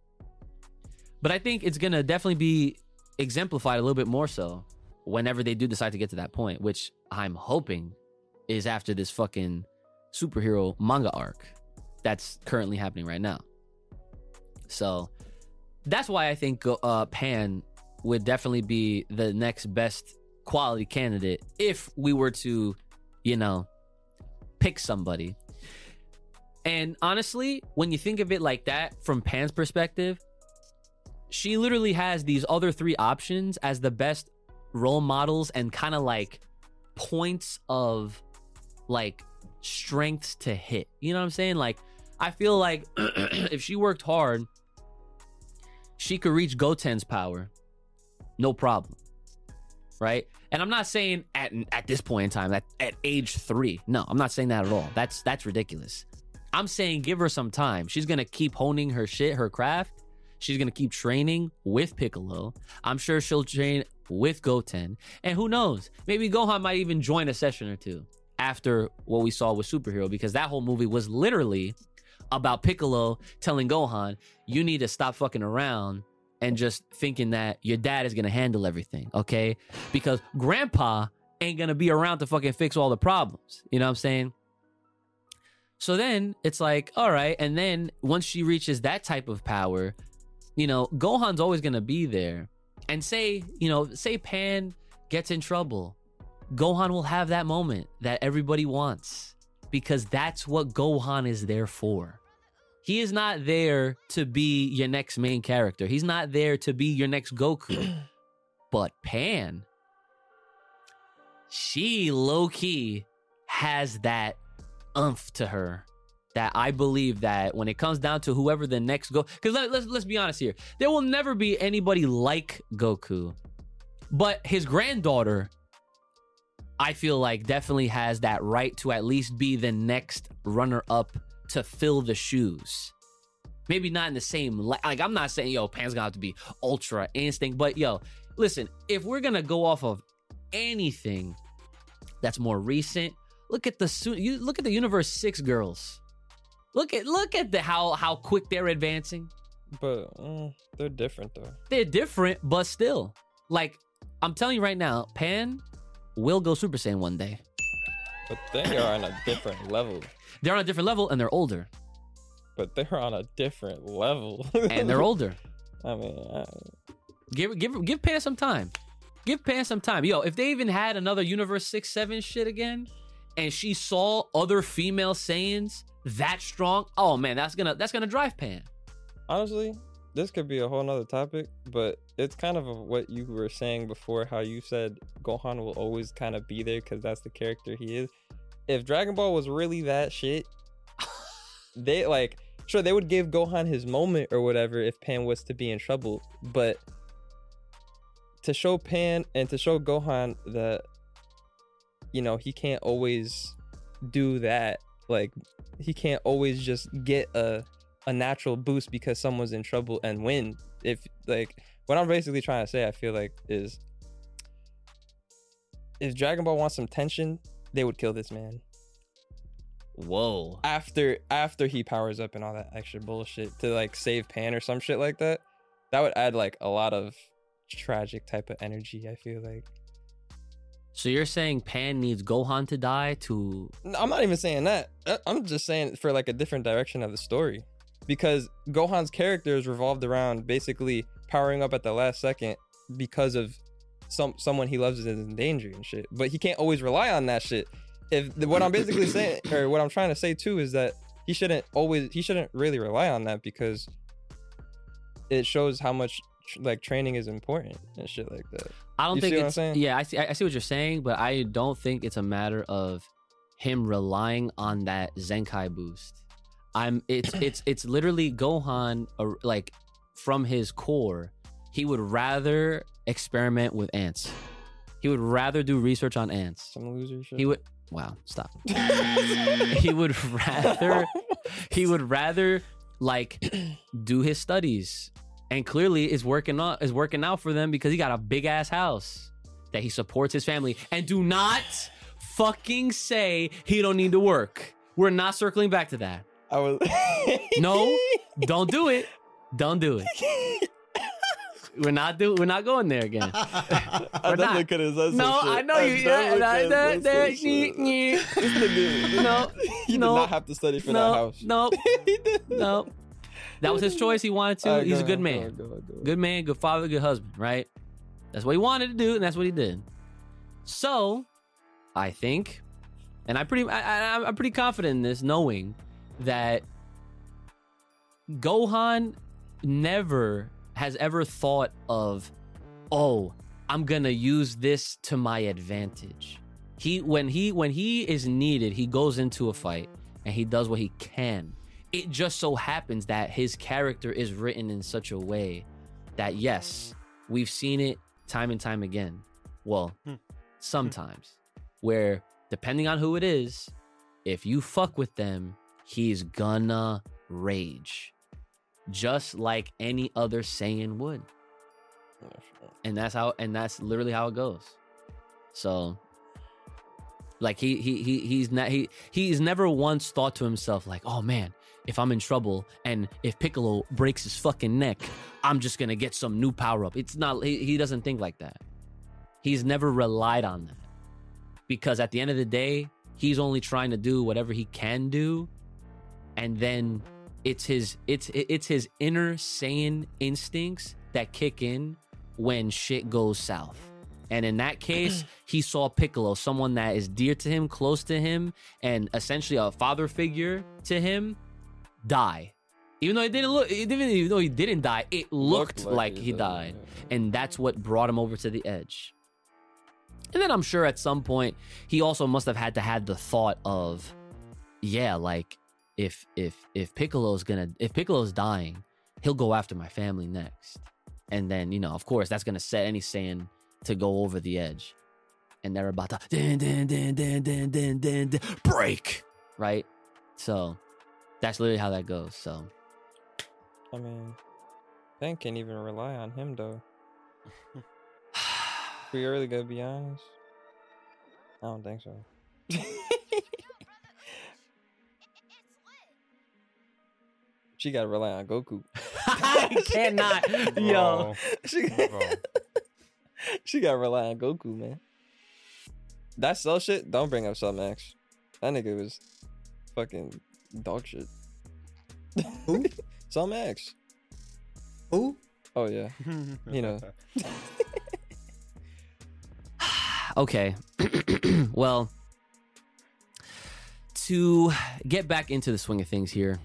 But I think it's going to definitely be exemplified a little bit more so whenever they do decide to get to that point, which I'm hoping is after this fucking superhero manga arc that's currently happening right now. So that's why I think uh, Pan would definitely be the next best quality candidate if we were to, you know, pick somebody. And honestly, when you think of it like that, from Pan's perspective, she literally has these other three options as the best role models and kind of like points of like strengths to hit. You know what I'm saying? Like, I feel like if she worked hard, she could reach Goten's power. No problem. Right? And I'm not saying at at this point in time, at, at age three. No, I'm not saying that at all. That's that's ridiculous. I'm saying give her some time. She's going to keep honing her shit, her craft. She's going to keep training with Piccolo. I'm sure she'll train with Goten. And who knows? Maybe Gohan might even join a session or two after what we saw with Superhero, because that whole movie was literally about Piccolo telling Gohan, you need to stop fucking around and just thinking that your dad is going to handle everything, okay? Because grandpa ain't going to be around to fucking fix all the problems. You know what I'm saying? So then it's like, all right. And then once she reaches that type of power, you know, Gohan's always going to be there. And say, you know, say Pan gets in trouble. Gohan will have that moment that everybody wants because that's what Gohan is there for. He is not there to be your next main character. He's not there to be your next Goku. But Pan, she low-key has that oomph to her that I believe that when it comes down to whoever the next Goku, because let, let's let's be honest here, there will never be anybody like Goku, but his granddaughter, I feel like, definitely has that right to at least be the next runner-up to fill the shoes. Maybe not in the same, like, I'm not saying, yo, Pan's gonna have to be ultra instinct, but yo, listen, if we're gonna go off of anything that's more recent, look at the you look at the Universe Six girls. Look at look at the how how quick they're advancing. But mm, they're different though. They're different, but still. Like, I'm telling you right now, Pan will go Super Saiyan one day. But they are on a different level. They're on a different level and they're older. But they're on a different level. And they're older. I mean, I... give give give Pan some time. Give Pan some time. Yo, if they even had another Universe six seven shit again and she saw other female Saiyans that strong, oh man, that's gonna that's gonna drive Pan. Honestly, this could be a whole nother topic, but it's kind of what you were saying before, how you said Gohan will always kind of be there because that's the character he is. If Dragon Ball was really that shit, they like sure they would give Gohan his moment or whatever if Pan was to be in trouble, but to show Pan and to show Gohan that, you know, he can't always do that. Like, he can't always just get a a natural boost because someone's in trouble and win. If, like, what I'm basically trying to say, I feel like, is if Dragon Ball wants some tension, they would kill this man. Whoa. After after he powers up and all that extra bullshit to, like, save Pan or some shit like that, that would add, like, a lot of tragic type of energy, I feel like. So you're saying Pan needs Gohan to die to... No, I'm not even saying that. I'm just saying for like a different direction of the story. Because Gohan's character is revolved around basically powering up at the last second because of some someone he loves is in danger and shit. But he can't always rely on that shit. If what I'm basically saying, or what I'm trying to say too, is that he shouldn't always, he shouldn't really rely on that because it shows how much like training is important and shit like that. I don't you think it's yeah. I see. I see what you're saying, but I don't think it's a matter of him relying on that Zenkai boost. I'm. It's it's it's literally Gohan. Or, like, from his core, he would rather experiment with ants. He would rather do research on ants. Some loser shit. He would. Wow. Stop. he would rather. He would rather like do his studies. And clearly is working out is working out for them because he got a big ass house that he supports his family. And do not fucking say he don't need to work. We're not circling back to that. I was No, don't do it. Don't do it. We're not do we're not going there again. I we're definitely not. Could have said no, some I know shit. You yeah, I that that no, he did no, not have to study for no, that house. No. No. That was his choice. He wanted to. Right, He's go, a good man. Go, go, go. Good man, good father, good husband, right? That's what he wanted to do, and that's what he did. So, I think, and I pretty, I, I, I'm pretty confident in this, knowing that Gohan never has ever thought of, oh, I'm gonna use this to my advantage. He when he when he is needed, he goes into a fight and he does what he can. It just so happens that his character is written in such a way that, yes, we've seen it time and time again. Well, hmm. sometimes where, depending on who it is, if you fuck with them, he's gonna rage just like any other Saiyan would. And that's how and that's literally how it goes. So like he he he he's not he he's never once thought to himself like, oh man, if I'm in trouble and if Piccolo breaks his fucking neck, I'm just gonna get some new power up. It's not, he, he doesn't think like that. He's never relied on that because at the end of the day, he's only trying to do whatever he can do. And then it's his, it's, it's his inner Saiyan instincts that kick in when shit goes south. And in that case, he saw Piccolo, someone that is dear to him, close to him, and essentially a father figure to him, die. Even though he didn't look, even though he didn't die, it looked, looked like, like he died. Yeah. And that's what brought him over to the edge. And then I'm sure at some point, he also must have had to have the thought of, yeah, like if if if Piccolo's gonna if Piccolo's dying, he'll go after my family next. And then, you know, of course, that's gonna set any Saiyan to go over the edge. And they're about to din, din, din, din, din, din, din, din, break, right? So that's literally how that goes. So I mean, Ben can't even rely on him though. We really gotta be honest. I don't think so. She gotta rely on Goku. I cannot, yo. She, she gotta rely on Goku, man. That cell shit. Don't bring up Sub Max. That nigga was fucking dog shit. Who? Sub Max. Who? Oh yeah. You know. Okay. Well, to get back into the swing of things here,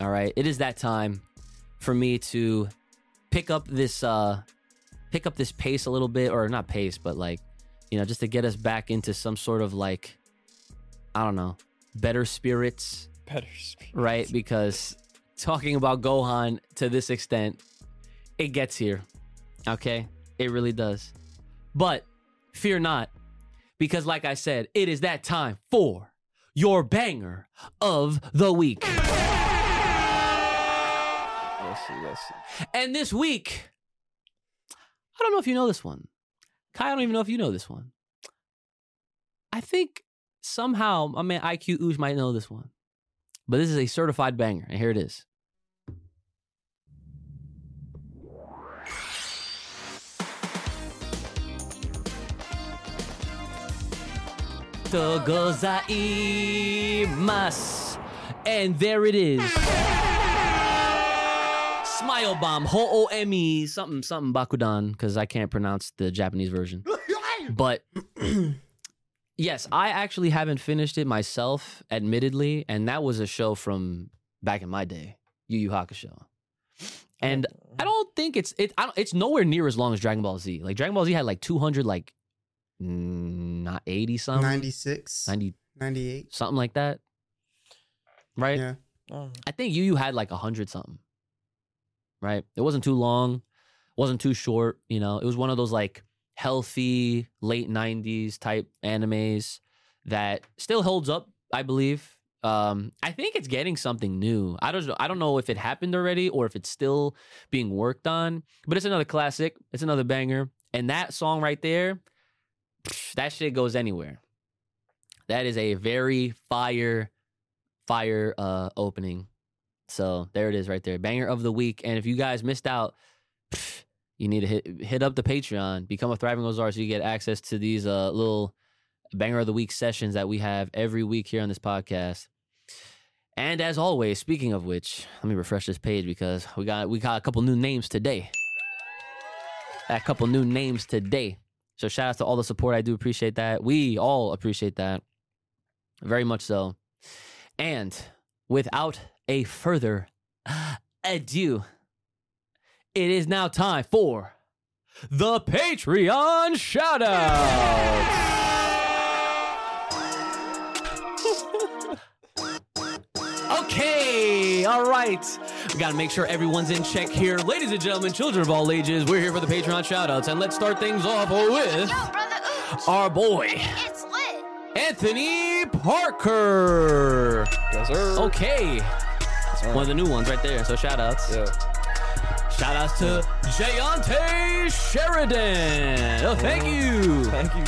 all right, it is that time for me to pick up this uh, pick up this pace a little bit, or not pace, but like, you know, just to get us back into some sort of like, I don't know, better spirits, better spirits, right? Because talking about Gohan to this extent, it gets here, okay? It really does, but fear not, because like I said, it is that time for your banger of the week. Let's see, let's see. And this week, I don't know if you know this one. Kai, I don't even know if you know this one. I think somehow my man I Q-Uch might know this one. But this is a certified banger, and here it is. Gozaimasu. And there it is. Smile bomb, ho-o-m-e, something, something Bakudan, because I can't pronounce the Japanese version. But yes, I actually haven't finished it myself, admittedly, and that was a show from back in my day, Yu Yu Hakusho. And I don't think it's it. I don't, it's nowhere near as long as Dragon Ball Z. Like Dragon Ball Z had like two hundred like. Not eighty something, ninety-six, ninety, ninety-eight, something like that, right? Yeah, oh. I think Yu Yu had like one hundred something, right? It wasn't too long, wasn't too short, you know. It was one of those like healthy late nineties type animes that still holds up, I believe. Um, I think it's getting something new. I don't know, I don't know if it happened already or if it's still being worked on, but it's another classic, it's another banger, and that song right there. That shit goes anywhere. That is a very fire, fire uh, opening. So there it is right there. Banger of the week. And if you guys missed out, you need to hit hit up the Patreon. Become a Thriving Oozaru so you get access to these uh, little Banger of the Week sessions that we have every week here on this podcast. And as always, speaking of which, let me refresh this page because we got we got a couple new names today. A couple new names today. So shout out to all the support. I do appreciate that. We all appreciate that. Very much so. And without a further ado, it is now time for the Patreon shout outs. Okay. All right. We got to make sure everyone's in check here. Ladies and gentlemen, children of all ages, we're here for the Patreon shoutouts. And let's start things off with Yo, our boy, it's lit. Anthony Parker. Yes, sir. Okay. That's right. One of the new ones right there. So shoutouts. Yeah. Shoutouts to Jayante Sheridan. Oh, thank you. Thank you.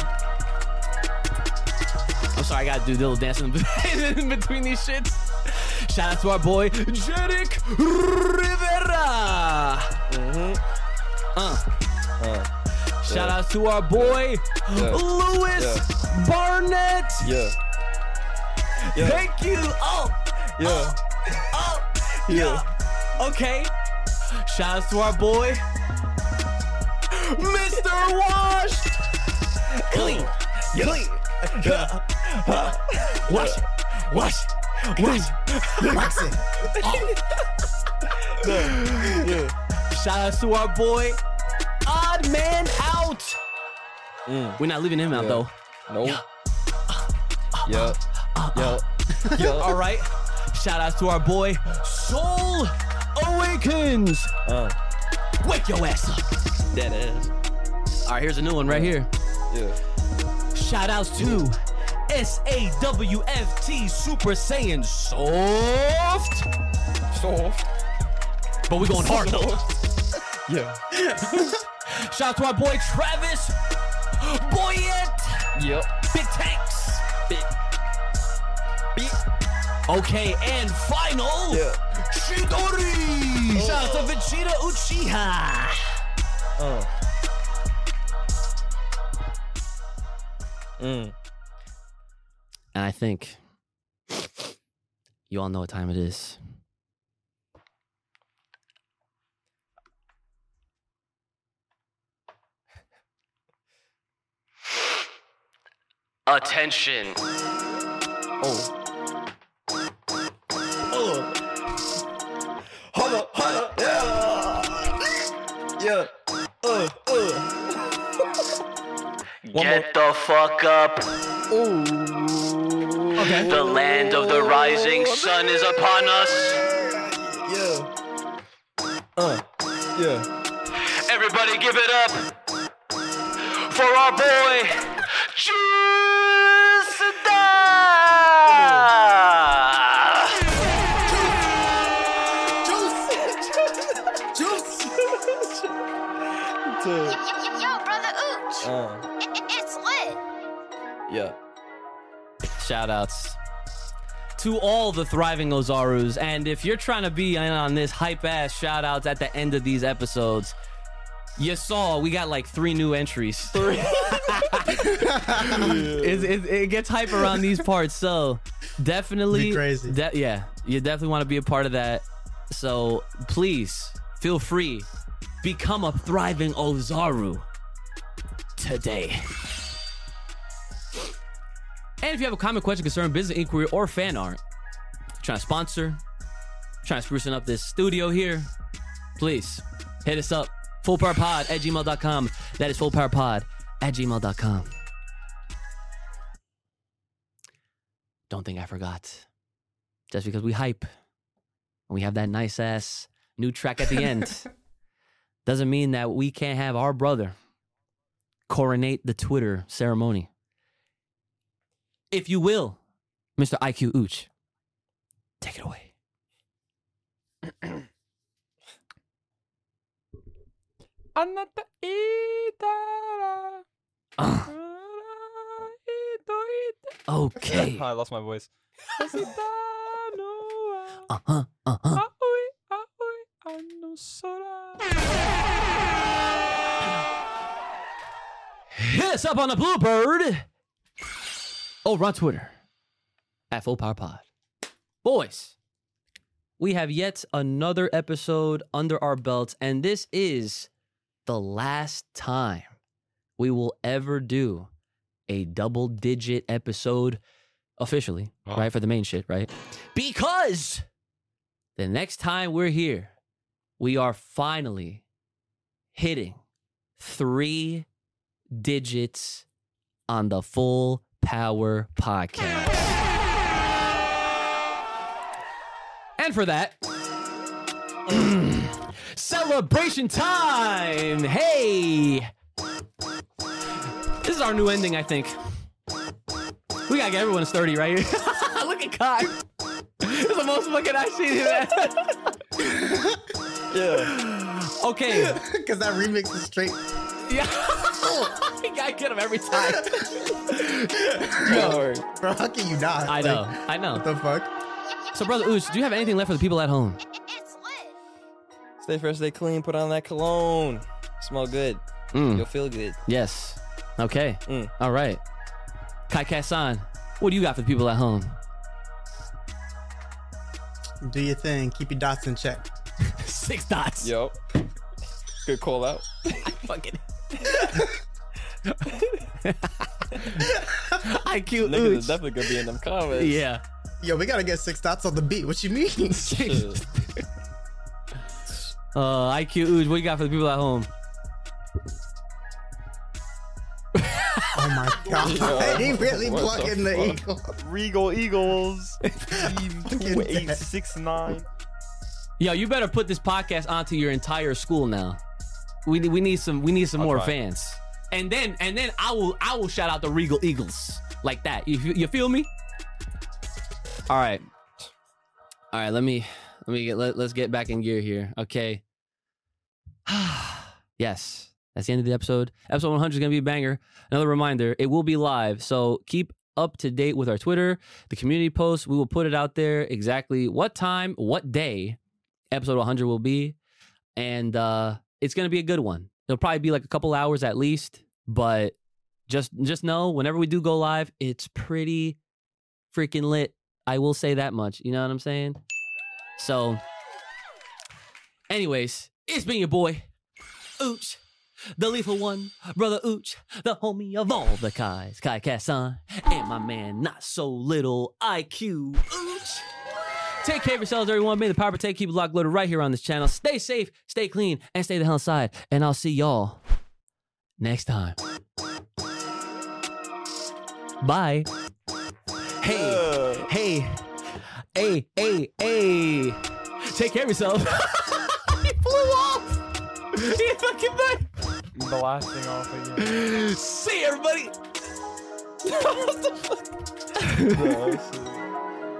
I'm sorry, I got to do a little dancing in between these shits. Shout out to our boy, Jerick Rivera. Mm-hmm. Uh. Uh. Shout yeah. out to our boy, yeah. Louis yeah. Barnett. Yeah. yeah. Thank you. Oh. Yeah. Oh. oh. Yeah. yeah. Okay. Shout out to our boy, Mister Wash. Clean. Yeah. Clean. Yeah. Uh. Wash it. Wash it. What? Watson. Oh. yeah. Yeah. Shout out to our boy, Odd Man Out. Mm. We're not leaving him yeah. out though. Nope. Yeah. Yeah. Yeah. Yo. All right. Shout outs to our boy Soul Awakens. Uh, Wake your ass up. That ass. All right, here's a new one right here. Yeah. Shout outs to S A W F T Super Saiyan Soft. Soft. But we're going hard though. Yeah. Shout out to our boy Travis Boyette. Yep. Big Tanks. Big. Big. Okay, and final. Yeah. Shidori. Oh. Shout out to Vegeta Uchiha. Oh. Mm. And I think you all know what time it is. Attention. Oh. Oh. Holla, holla, yeah. Yeah. Uh, uh. Get the fuck up. Ooh. Okay. The land of the rising sun is upon us. Yeah. Uh. Yeah. Everybody give it up for our boy. Cheers. Yeah. Shout outs to all the thriving Oozarus. And if you're trying to be in on this hype ass shout outs at the end of these episodes, you saw we got like three new entries. Three. it, it, it gets hype around these parts. So definitely. You're crazy. De- yeah. You definitely want to be a part of that. So please feel free. Become a thriving Oozaru today. And if you have a comment, question, concern, business inquiry, or fan art, trying to sponsor, trying to sprucing up this studio here, please hit us up. fullpowerpod at gmail dot com. That is fullpowerpod at gmail dot com. Don't think I forgot. Just because we hype and we have that nice ass new track at the end doesn't mean that we can't have our brother coronate the Twitter ceremony. If you will, Mister I Q-Uch, take it away. uh. Okay. I lost my voice. Uh-huh, uh-huh. Hit us up on the Bluebird. Oh, we're on Twitter at Full Power Pod. Boys, we have yet another episode under our belts, and this is the last time we will ever do a double-digit episode officially, oh. right, for the main shit, right? Because the next time we're here, we are finally hitting three digits on the Full Power Podcast. And for that, celebration time! Hey! This is our new ending, I think. We gotta get everyone's thirty right here. Look at Kai. This is the most fucking I've seen him at. Yeah. Okay. Because that remix is straight. Yeah. You gotta get him every time. Yo, bro, how can you not? I know, like, I know. What the fuck? So, Brother Ooch, do you have anything left for the people at home? Stay fresh, stay clean, put on that cologne. Smell good. Mm. You'll feel good. Yes. Okay. Mm. All right. Kai Kassan, what do you got for the people at home? Do your thing. Keep your dots in check. Six dots. Yo. Good call out. I fucking... I Q niggas is definitely gonna be in them comments. Yeah. Yo, we gotta get six dots on the beat. What you mean? uh, I Q-Uch, what you got for the people at home? my god. Yeah. He really plugged in the fuck? eagle. Regal Eagles. two eight six nine. Yo, you better put this podcast onto your entire school now. We we need some we need some I'll more try. fans. And then and then I will I will shout out the Regal Eagles like that. You you feel me? All right. All right, let me let me get let, let's get back in gear here. Okay. Yes. That's the end of the episode. Episode one hundred is going to be a banger. Another reminder, it will be live. So keep up to date with our Twitter, the community posts. We will put it out there exactly what time, what day episode one hundred will be. And uh, it's going to be a good one. It'll probably be like a couple hours at least. But just just know, whenever we do go live, it's pretty freaking lit. I will say that much. You know what I'm saying? So anyways, it's been your boy, Ooch. The lethal one, brother Ooch, the homie of all the Kais, Kai Kassan, and my man, not so little, I Q Uch. Take care of yourselves, everyone. May the power protect. Keep it locked, loaded right here on this channel. Stay safe, stay clean, and stay the hell inside. And I'll see y'all next time. Bye. Hey, hey, hey, hey, hey. Take care of yourself. He blew off. He fucking back. Blasting off again. See everybody. What the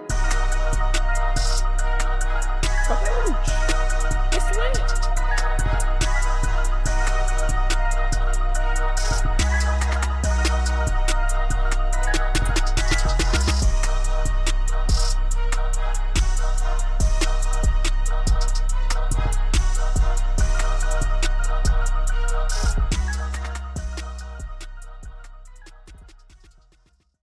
fuck? Balls.